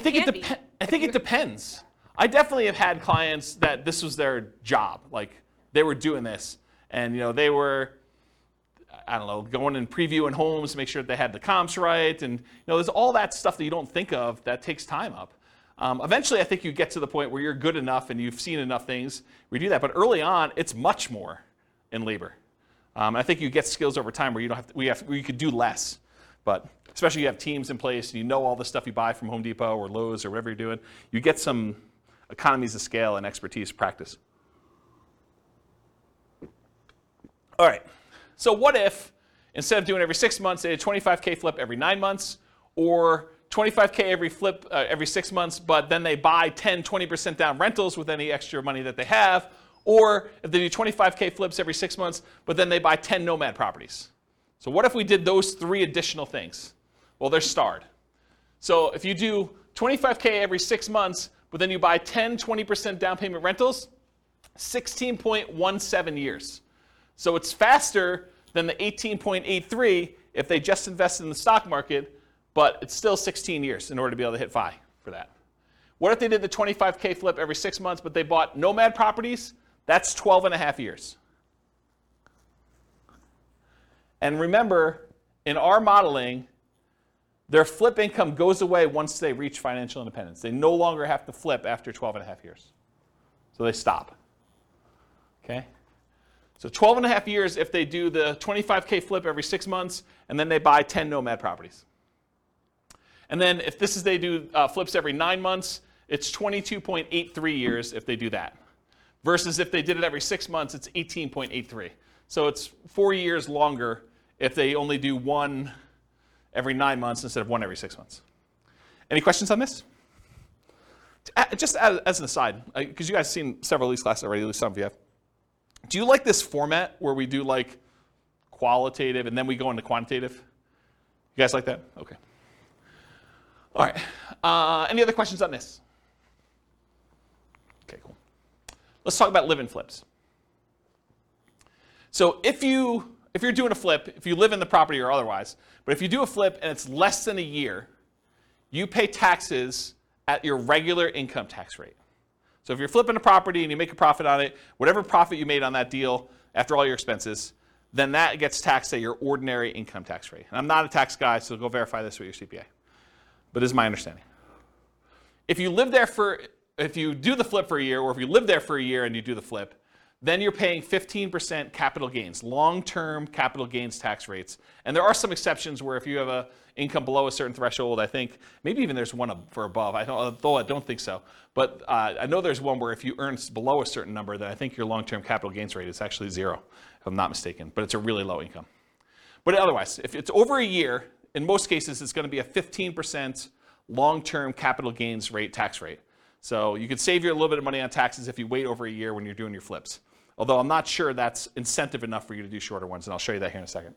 think it depends. I definitely have had clients that this was their job, like they were doing this, and, you know, they were, I don't know, going and previewing homes to make sure that they had the comps right, and, you know, there's all that stuff that you don't think of that takes time up. Eventually, I think you get to the point where you're good enough and you've seen enough things where you do that. But early on, it's much more in labor. I think you get skills over time where you don't have to, where you could do less. But especially you have teams in place and you know all the stuff you buy from Home Depot or Lowe's or whatever you're doing, you get some economies of scale and expertise practice. All right. So what if, instead of doing every 6 months, they did 25K flip every 9 months, or 25K every 6 months, but then they buy 10, 20% down rentals with any extra money that they have, Or if they do 25K flips every 6 months, but then they buy 10 Nomad properties. So what if we did those three additional things? Well, they're starred. So if you do 25K every 6 months, but then you buy 10 20% down payment rentals, 16.17 years. So it's faster than the 18.83 if they just invested in the stock market, but it's still 16 years in order to be able to hit FI for that. What if they did the 25K flip every 6 months, but they bought Nomad properties? That's 12 and a half years. And remember, in our modeling, their flip income goes away once they reach financial independence. They no longer have to flip after 12 and a half years. So they stop. Okay? So 12 and a half years if they do the 25K flip every 6 months, and then they buy 10 Nomad properties. And then if this is they do flips every 9 months, it's 22.83 years if they do that. Versus if they did it every 6 months, it's 18.83. So it's 4 years longer if they only do one every 9 months instead of one every 6 months. Any questions on this? Just as an aside, because you guys have seen several of these classes already, at least some of you have. Do you like this format where we do like qualitative and then we go into quantitative? You guys like that? Okay. All right. Any other questions on this? Okay, cool. Let's talk about live-in flips. So if you're doing a flip, if you live in the property or otherwise, but if you do a flip and it's less than a year, you pay taxes at your regular income tax rate. So if you're flipping a property and you make a profit on it, whatever profit you made on that deal after all your expenses, then that gets taxed at your ordinary income tax rate. And I'm not a tax guy, so go verify this with your CPA. But this is my understanding. If you do the flip for a year, or if you live there for a year and you do the flip, then you're paying 15% capital gains, long-term capital gains tax rates. And there are some exceptions where if you have an income below a certain threshold, I think, maybe even there's one for above, although I don't think so. But I know there's one where if you earn below a certain number, then I think your long-term capital gains rate is actually zero, if I'm not mistaken. But it's a really low income. But otherwise, if it's over a year, in most cases, it's going to be a 15% long-term capital gains rate tax rate. So you could save you a little bit of money on taxes if you wait over a year when you're doing your flips. Although I'm not sure that's incentive enough for you to do shorter ones, and I'll show you that here in a second.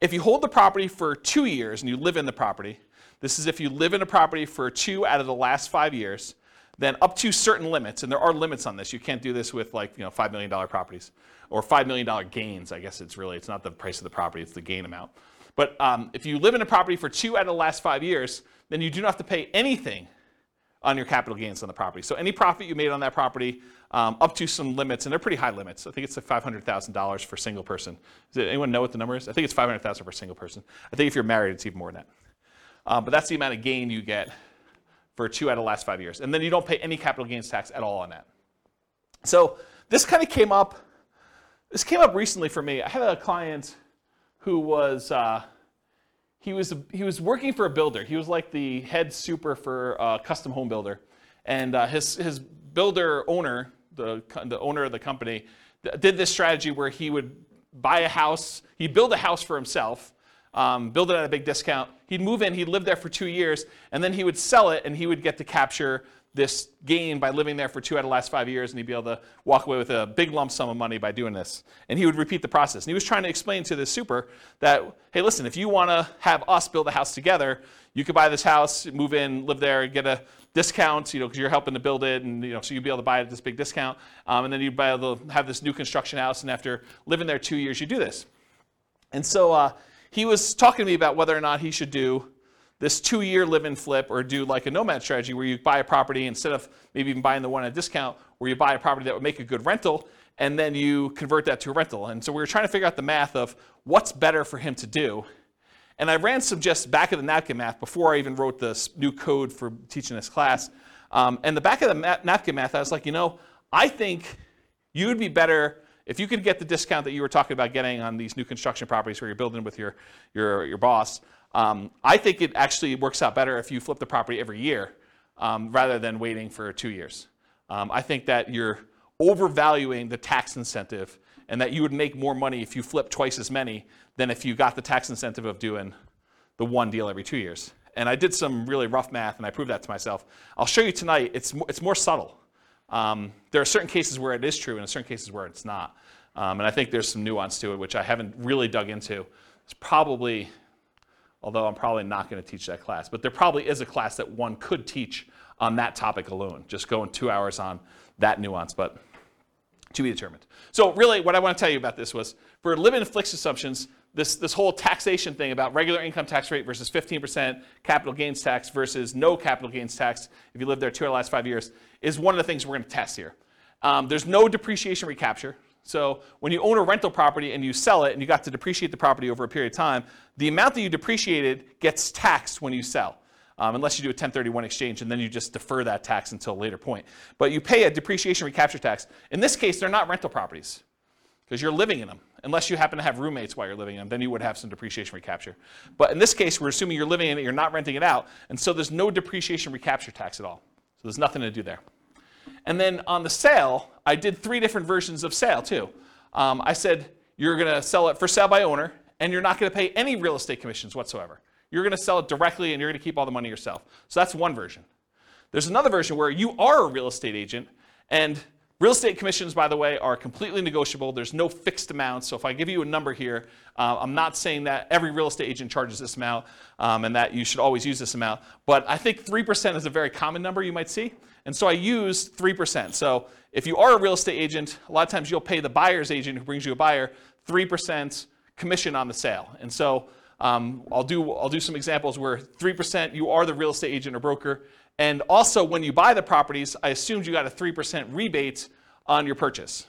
If you hold the property for 2 years and you live in the property, this is if you live in a property for 2 out of the last 5 years, then up to certain limits, and there are limits on this. You can't do this with like $5 million properties or $5 million gains. I guess it's not the price of the property, it's the gain amount. But if you live in a property for 2 out of the last 5 years, then you do not have to pay anything on your capital gains on the property. So any profit you made on that property, up to some limits, and they're pretty high limits. I think it's like $500,000 for a single person. Does anyone know what the number is? I think it's $500,000 for a single person. I think if you're married, it's even more than that. But that's the amount of gain you get for 2 out of the last 5 years. And then you don't pay any capital gains tax at all on that. So this kind of came up. This came up recently for me. I had a client who was, he was working for a builder. He was like the head super for a custom home builder. And his builder owner, the owner of the company, did this strategy where he would buy a house. He'd build a house for himself, build it at a big discount. He'd move in, he'd live there for 2 years, and then he would sell it and he would get to capture this gain by living there for 2 out of the last 5 years, and he'd be able to walk away with a big lump sum of money by doing this. And he would repeat the process. And he was trying to explain to this super that, hey, listen, if you want to have us build a house together, you could buy this house, move in, live there, get a discount, because you're helping to build it, and so you'd be able to buy it at this big discount, and then you'd be able to have this new construction house, and after living there 2 years, you do this. And so he was talking to me about whether or not he should do this 2 year live-in flip or do like a nomad strategy where you buy a property instead of maybe even buying the one at a discount, where you buy a property that would make a good rental and then you convert that to a rental. And so we were trying to figure out the math of what's better for him to do. And I ran some just back of the napkin math before I even wrote this new code for teaching this class. And the back of the napkin math, I was like, I think you'd be better if you could get the discount that you were talking about getting on these new construction properties where you're building with your boss. I think it actually works out better if you flip the property every year rather than waiting for 2 years. I think that you're overvaluing the tax incentive and that you would make more money if you flip twice as many than if you got the tax incentive of doing the one deal every 2 years. And I did some really rough math and I proved that to myself. I'll show you tonight, it's more subtle. There are certain cases where it is true and certain cases where it's not. And I think there's some nuance to it, which I haven't really dug into. It's probably, although I'm probably not going to teach that class, but there probably is a class that one could teach on that topic alone, just going 2 hours on that nuance, but to be determined. So really what I want to tell you about this was, for limited fixed assumptions, this whole taxation thing about regular income tax rate versus 15%, capital gains tax versus no capital gains tax, if you live there 2 out of the last 5 years, is one of the things we're going to test here. There's no depreciation recapture. So when you own a rental property and you sell it and you got to depreciate the property over a period of time, the amount that you depreciated gets taxed when you sell, unless you do a 1031 exchange and then you just defer that tax until a later point. But you pay a depreciation recapture tax. In this case, they're not rental properties because you're living in them. Unless you happen to have roommates while you're living in them, then you would have some depreciation recapture. But in this case, we're assuming you're living in it, you're not renting it out, and so there's no depreciation recapture tax at all. So there's nothing to do there. And then on the sale, I did 3 different versions of sale too. I said you're going to sell it for sale by owner, and you're not going to pay any real estate commissions whatsoever. You're going to sell it directly, and you're going to keep all the money yourself. So that's one version. There's another version where you are a real estate agent, and real estate commissions, by the way, are completely negotiable. There's no fixed amount. So if I give you a number here, I'm not saying that every real estate agent charges this amount and that you should always use this amount. But I think 3% is a very common number you might see. And so I used 3%. So if you are a real estate agent, a lot of times you'll pay the buyer's agent who brings you a buyer 3% commission on the sale. And so I'll do some examples where 3% you are the real estate agent or broker. And also when you buy the properties, I assumed you got a 3% rebate on your purchase.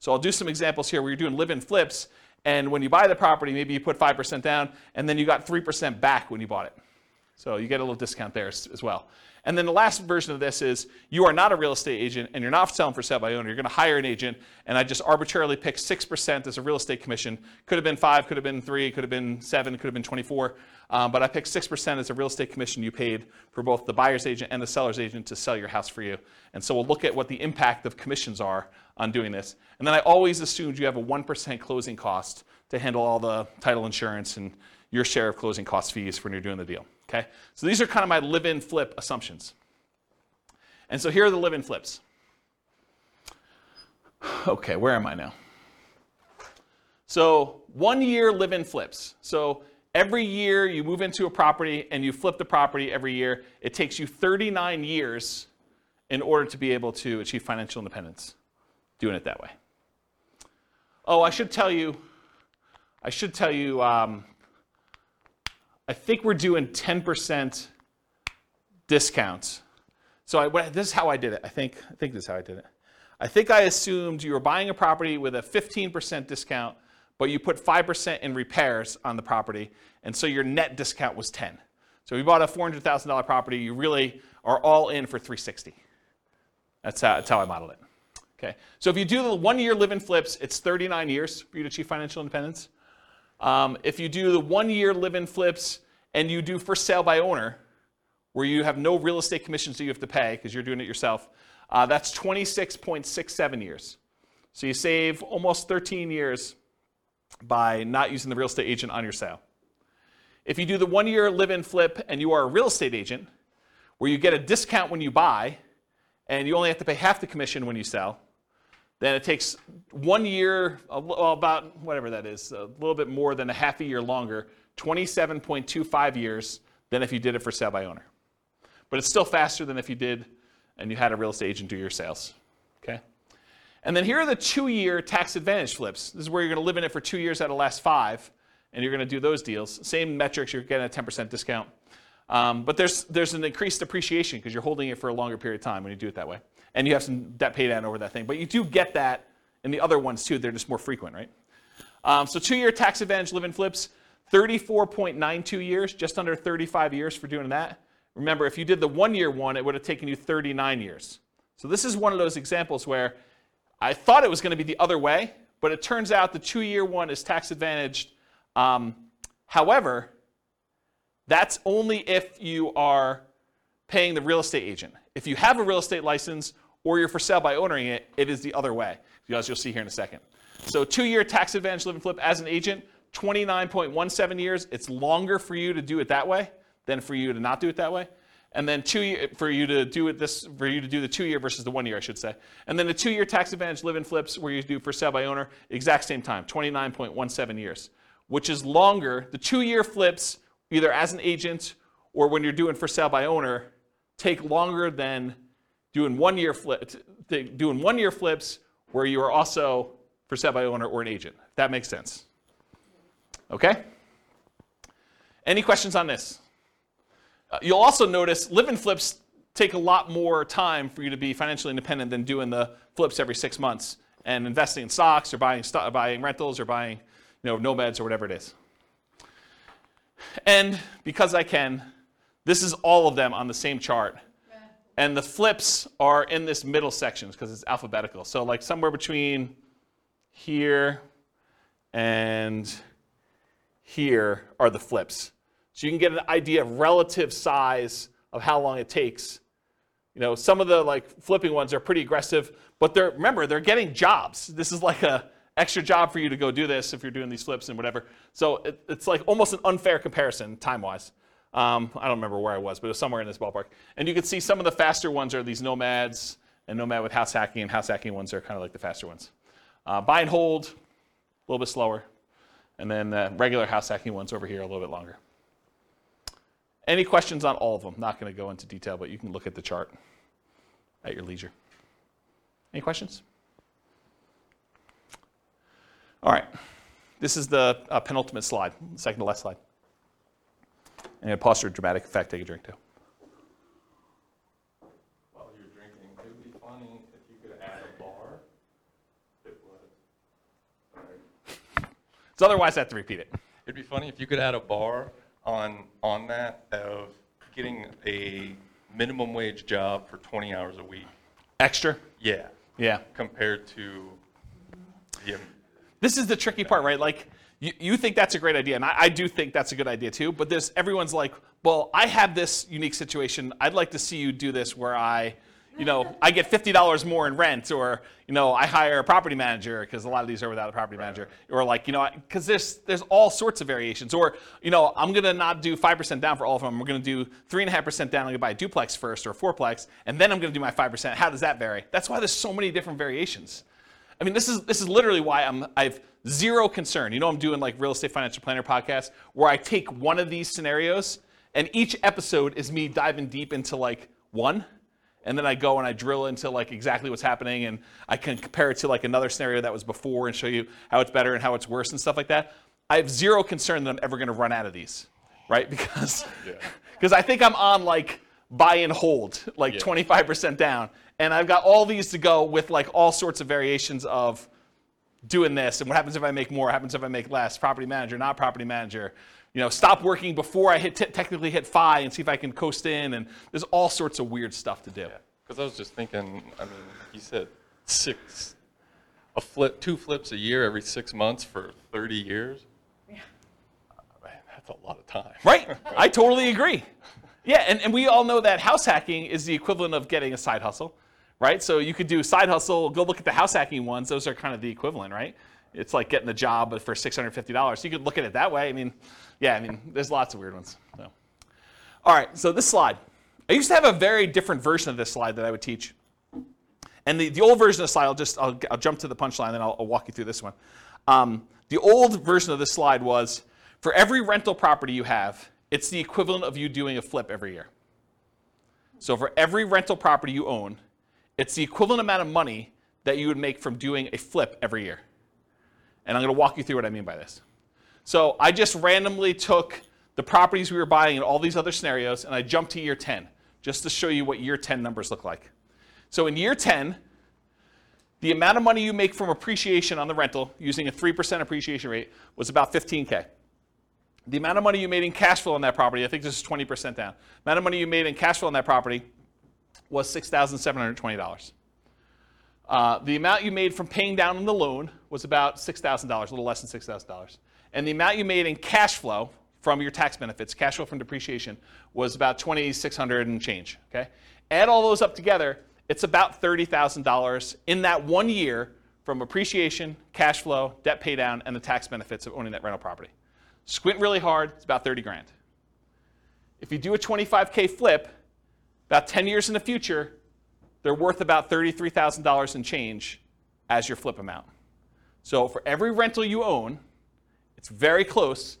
So I'll do some examples here where you're doing live-in flips, and when you buy the property, maybe you put 5% down, and then you got 3% back when you bought it. So you get a little discount there as well. And then the last version of this is you are not a real estate agent, and you're not selling for sale by owner. You're going to hire an agent, and I just arbitrarily picked 6% as a real estate commission. Could have been 5, could have been 3, could have been 7, could have been 24. But I picked 6% as a real estate commission you paid for both the buyer's agent and the seller's agent to sell your house for you. And so we'll look at what the impact of commissions are on doing this. And then I always assumed you have a 1% closing cost to handle all the title insurance and your share of closing cost fees when you're doing the deal. Okay? So these are kind of my live-in flip assumptions. And so here are the live-in flips. Okay, where am I now? So 1 year live-in flips. So every year you move into a property and you flip the property every year. It takes you 39 years in order to be able to achieve financial independence, doing it that way. Oh, I should tell you, I think we're doing 10% discounts. So this is how I did it. I think this is how I did it. I think I assumed you were buying a property with a 15% discount, but you put 5% in repairs on the property, and so your net discount was 10. So if you bought a $400,000 property, you really are all in for $360. That's how I modeled it. Okay. So if you do the 1 year live-in flips, it's 39 years for you to achieve financial independence. If you do the 1 year live-in flips and you do for sale by owner, where you have no real estate commissions that you have to pay because you're doing it yourself, that's 26.67 years. So you save almost 13 years by not using the real estate agent on your sale. If you do the 1 year live-in flip and you are a real estate agent, where you get a discount when you buy and you only have to pay half the commission when you sell, then it takes 1 year, about whatever that is, a little bit more than a half a year longer, 27.25 years than if you did it for sale by owner. But it's still faster than if you did and you had a real estate agent do your sales. Okay. And then here are the 2 year tax advantage flips. This is where you're going to live in it for 2 years out of the last 5, and you're going to do those deals. Same metrics, you're getting a 10% discount. But there's an increased depreciation because you're holding it for a longer period of time when you do it that way. And you have some debt pay down over that thing. But you do get that in the other ones too. They're just more frequent, right? So 2 year tax advantage live-in flips, 34.92 years, just under 35 years for doing that. Remember, if you did the 1 year one, it would have taken you 39 years. So this is one of those examples where I thought it was going to be the other way, but it turns out the 2 year one is tax advantaged. However, that's only if you are paying the real estate agent. If you have a real estate license or you're for sale by owning it, it is the other way, as you'll see here in a second. So 2 year tax advantage live and flip as an agent, 29.17 years. It's longer for you to do it that way than for you to not do it that way. and then 2 year for you to do the 2 year versus the 1 year, I should say. And then the 2 year tax advantage live-in flips where you do for sale by owner, exact same time, 29.17 years, which is longer. The 2 year flips, either as an agent or when you're doing for sale by owner, take longer than doing one year flips where you are also for sale by owner or an agent, if that makes sense. Okay? Any questions on this? You'll also notice live-in flips take a lot more time for you to be financially independent than doing the flips every 6 months and investing in stocks or buying rentals or buying nomads or whatever it is. And because I can, this is all of them on the same chart. And the flips are in this middle section because it's alphabetical. So like somewhere between here and here are the flips. So you can get an idea of relative size of how long it takes. Some of the flipping ones are pretty aggressive, but remember, they're getting jobs. This is like a extra job for you to go do this if you're doing these flips and whatever. So it's like almost an unfair comparison time-wise. I don't remember where I was, but it was somewhere in this ballpark. And you can see some of the faster ones are these nomads and nomad with house hacking, and house hacking ones are kind of like the faster ones. Buy and hold, a little bit slower. And then the regular house hacking ones over here a little bit longer. Any questions on all of them? Not going to go into detail, but you can look at the chart at your leisure. Any questions? All right, this is the penultimate slide, second to last slide. I'm going to pause for dramatic effect, take a drink too. While you're drinking, it would be funny if you could add a bar. It would. All right. So otherwise I have to repeat it. It'd be funny if you could add a bar on that of getting a minimum wage job for 20 hours a week. Extra? Yeah. Yeah. Compared to the... This is the tricky part, right? You think that's a great idea, and I do think that's a good idea too, but everyone's like, well, I have this unique situation. I'd like to see you do this where I get $50 more in rent, or I hire a property manager, because a lot of these are without a property manager, or because there's all sorts of variations, or I'm gonna not do 5% down for all of them. We're gonna do 3.5% down. I'm gonna buy a duplex first or a fourplex, and then I'm gonna do my 5%. How does that vary? That's why there's so many different variations. I mean, this is literally why I've zero concern. I'm doing Real Estate Financial Planner podcast where I take one of these scenarios and each episode is me diving deep into one, and then I go and I drill into exactly what's happening, and I can compare it to another scenario that was before and show you how it's better and how it's worse and stuff like that. I have zero concern that I'm ever going to run out of these, right? Because I think I'm on buy and hold, 25% down. And I've got all these to go with all sorts of variations of doing this. And what happens if I make more? What happens if I make less? Property manager, not property manager. Stop working before I technically hit FI and see if I can coast in. And there's all sorts of weird stuff to do. Because I was just thinking, you said two flips a year every 6 months for 30 years. Yeah. Man, that's a lot of time. Right? I totally agree. Yeah, and we all know that house hacking is the equivalent of getting a side hustle, right? So you could do side hustle, go look at the house hacking ones. Those are kind of the equivalent, right? It's like getting the job but for $650. You could look at it that way. There's lots of weird ones. So. All right, so this slide. I used to have a very different version of this slide that I would teach. And the old version of the slide, I'll jump to the punchline, then I'll walk you through this one. The old version of this slide was, for every rental property you have, it's the equivalent of you doing a flip every year. So for every rental property you own, it's the equivalent amount of money that you would make from doing a flip every year. And I'm going to walk you through what I mean by this. So I just randomly took the properties we were buying in all these other scenarios, and I jumped to year 10, just to show you what year 10 numbers look like. So in year 10, the amount of money you make from appreciation on the rental, using a 3% appreciation rate, was about $15,000. The amount of money you made in cash flow on that property, I think this is 20% down. The amount of money you made in cash flow on that property was $6,720. The amount you made from paying down on the loan was about $6,000, a little less than $6,000. And the amount you made in cash flow from your tax benefits, cash flow from depreciation, was about $2,600 and change. Okay? Add all those up together, it's about $30,000 in that 1 year from appreciation, cash flow, debt pay down, and the tax benefits of owning that rental property. Squint really hard, it's about $30,000. If you do a $25,000 flip, About 10 years in the future, they're worth about $33,000 and change as your flip amount. So for every rental you own, it's very close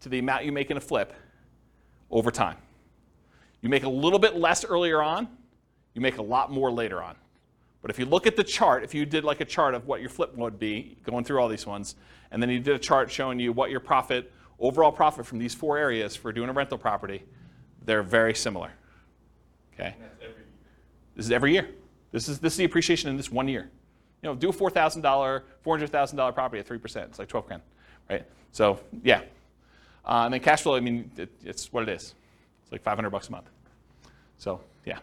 to the amount you make in a flip over time. You make a little bit less earlier on, you make a lot more later on. But if you look at the chart, if you did like a chart of what your flip would be, going through all these ones, and then you did a chart showing you what your profit, overall profit from these four areas for doing a rental property, they're very similar. Okay? And that's every year. This is every year. This is the appreciation in this one year. You know, do a $400,000 property at 3%. It's like 12 grand, right? So yeah. And then cash flow, I mean, it's what it is. It's like $500 a month. So yeah.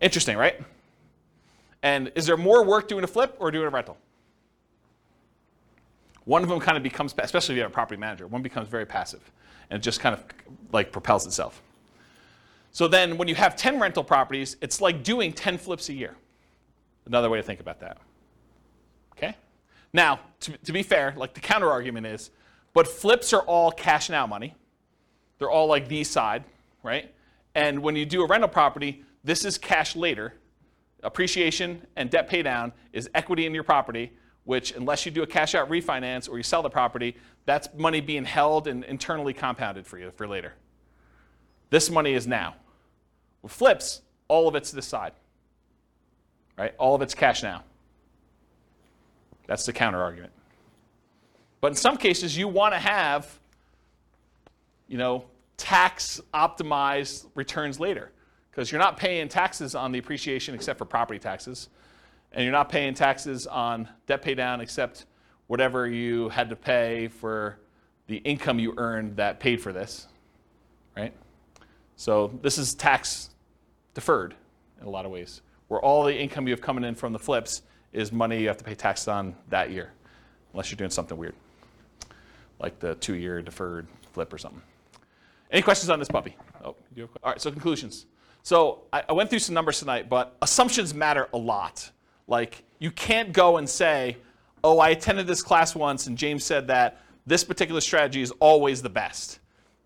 Interesting, right? And is there more work doing a flip or doing a rental? One of them kind of becomes, especially if you have a property manager, one becomes very passive and just kind of like propels itself. So then when you have 10 rental properties, it's like doing 10 flips a year. Another way to think about that. Okay? Now, to be fair, like the counter argument is, but flips are all cash and out money. They're all like the side, right? And when you do a rental property, this is cash later. Appreciation and debt pay down is equity in your property, which unless you do a cash out refinance or you sell the property, that's money being held and internally compounded for you for later. This money is now. With flips, all of it's this side, right? All of it's cash now. That's the counter argument. But in some cases, you want to have, you know, tax optimized returns later. Because you're not paying taxes on the appreciation except for property taxes, and you're not paying taxes on debt pay down except whatever you had to pay for the income you earned that paid for this, right? So this is tax deferred in a lot of ways, where all the income you have coming in from the flips is money you have to pay taxes on that year, unless you're doing something weird, like the 2-year deferred flip or something. Any questions on this puppy? Oh, you have a question? All right, so conclusions. So I went through some numbers tonight, but assumptions matter a lot. Like, you can't go and say, oh, I attended this class once and James said that this particular strategy is always the best.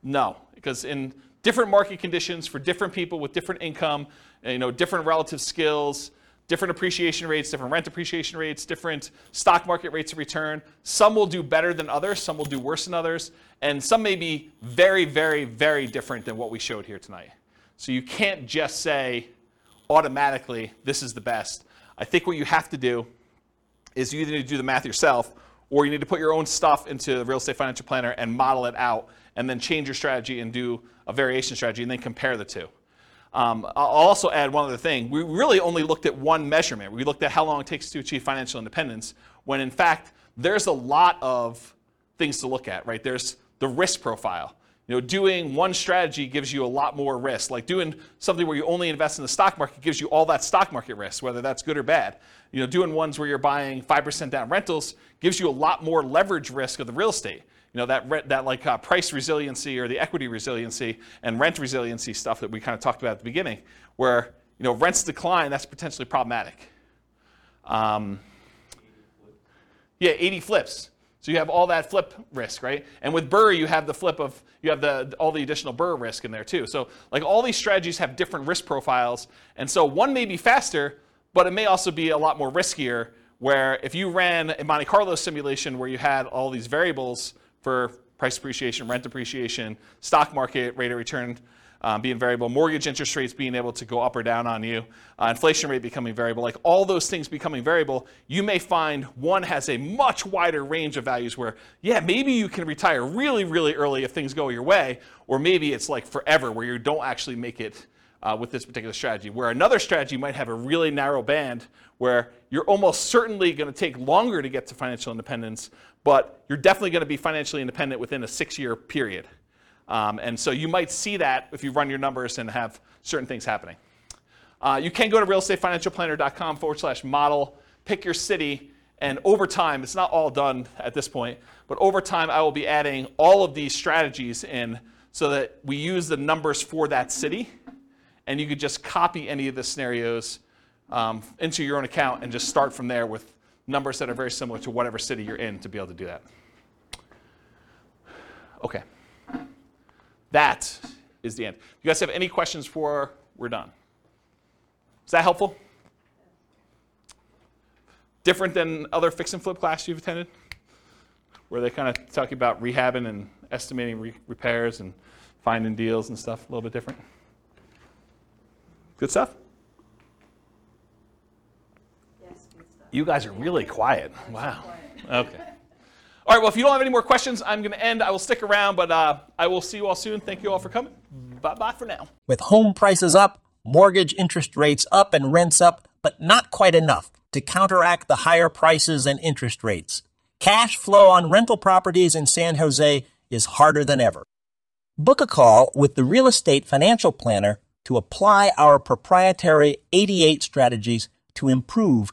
No, because in different market conditions for different people with different income, you know, different relative skills, different appreciation rates, different rent appreciation rates, different stock market rates of return. Some will do better than others, some will do worse than others, and some may be very, very, very different than what we showed here tonight. So you can't just say automatically, this is the best. I think what you have to do is you either need to do the math yourself, or you need to put your own stuff into the Real Estate Financial Planner and model it out, and then change your strategy and do a variation strategy, and then compare the two. I'll also add one other thing. We really only looked at one measurement. We looked at how long it takes to achieve financial independence, when in fact, there's a lot of things to look at, right? There's the risk profile. You know, doing one strategy gives you a lot more risk. Like doing something where you only invest in the stock market gives you all that stock market risk, whether that's good or bad. You know, doing ones where you're buying 5% down rentals gives you a lot more leverage risk of the real estate. You know, that like price resiliency or the equity resiliency and rent resiliency stuff that we kind of talked about at the beginning, where, you know, rents decline, that's potentially problematic. 80 flips. So you have all that flip risk, right? And with BRRRR, you have the flip of, you have all the additional BRRRR risk in there too. So like all these strategies have different risk profiles. And so one may be faster, but it may also be a lot more riskier, where if you ran a Monte Carlo simulation where you had all these variables for price appreciation, rent appreciation, stock market, rate of return being variable, mortgage interest rates being able to go up or down on you, inflation rate becoming variable, like all those things becoming variable, you may find one has a much wider range of values where, yeah, maybe you can retire really, really early if things go your way, or maybe it's like forever where you don't actually make it with this particular strategy, where another strategy might have a really narrow band where you're almost certainly going to take longer to get to financial independence, but you're definitely going to be financially independent within a 6-year period. And so you might see that if you run your numbers and have certain things happening. You can go to realestatefinancialplanner.com /model, pick your city, and over time, it's not all done at this point, but over time I will be adding all of these strategies in so that we use the numbers for that city, and you could just copy any of the scenarios into your own account and just start from there with numbers that are very similar to whatever city you're in to be able to do that. Okay. That is the end. You guys have any questions for we're done. Is that helpful? Different than other fix and flip class you've attended, where they kind of talk about rehabbing and estimating repairs and finding deals and stuff, a little bit different. Good stuff? Yes, good stuff. You guys are really quiet. Wow. Okay. All right, well, if you don't have any more questions, I'm going to end. I will stick around, but I will see you all soon. Thank you all for coming. Bye-bye for now. With home prices up, mortgage interest rates up, and rents up, but not quite enough to counteract the higher prices and interest rates, cash flow on rental properties in San Jose is harder than ever. Book a call with the Real Estate Financial Planner to apply our proprietary 88 strategies to improve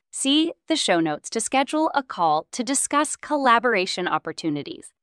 See the show notes to schedule a call to discuss collaboration opportunities.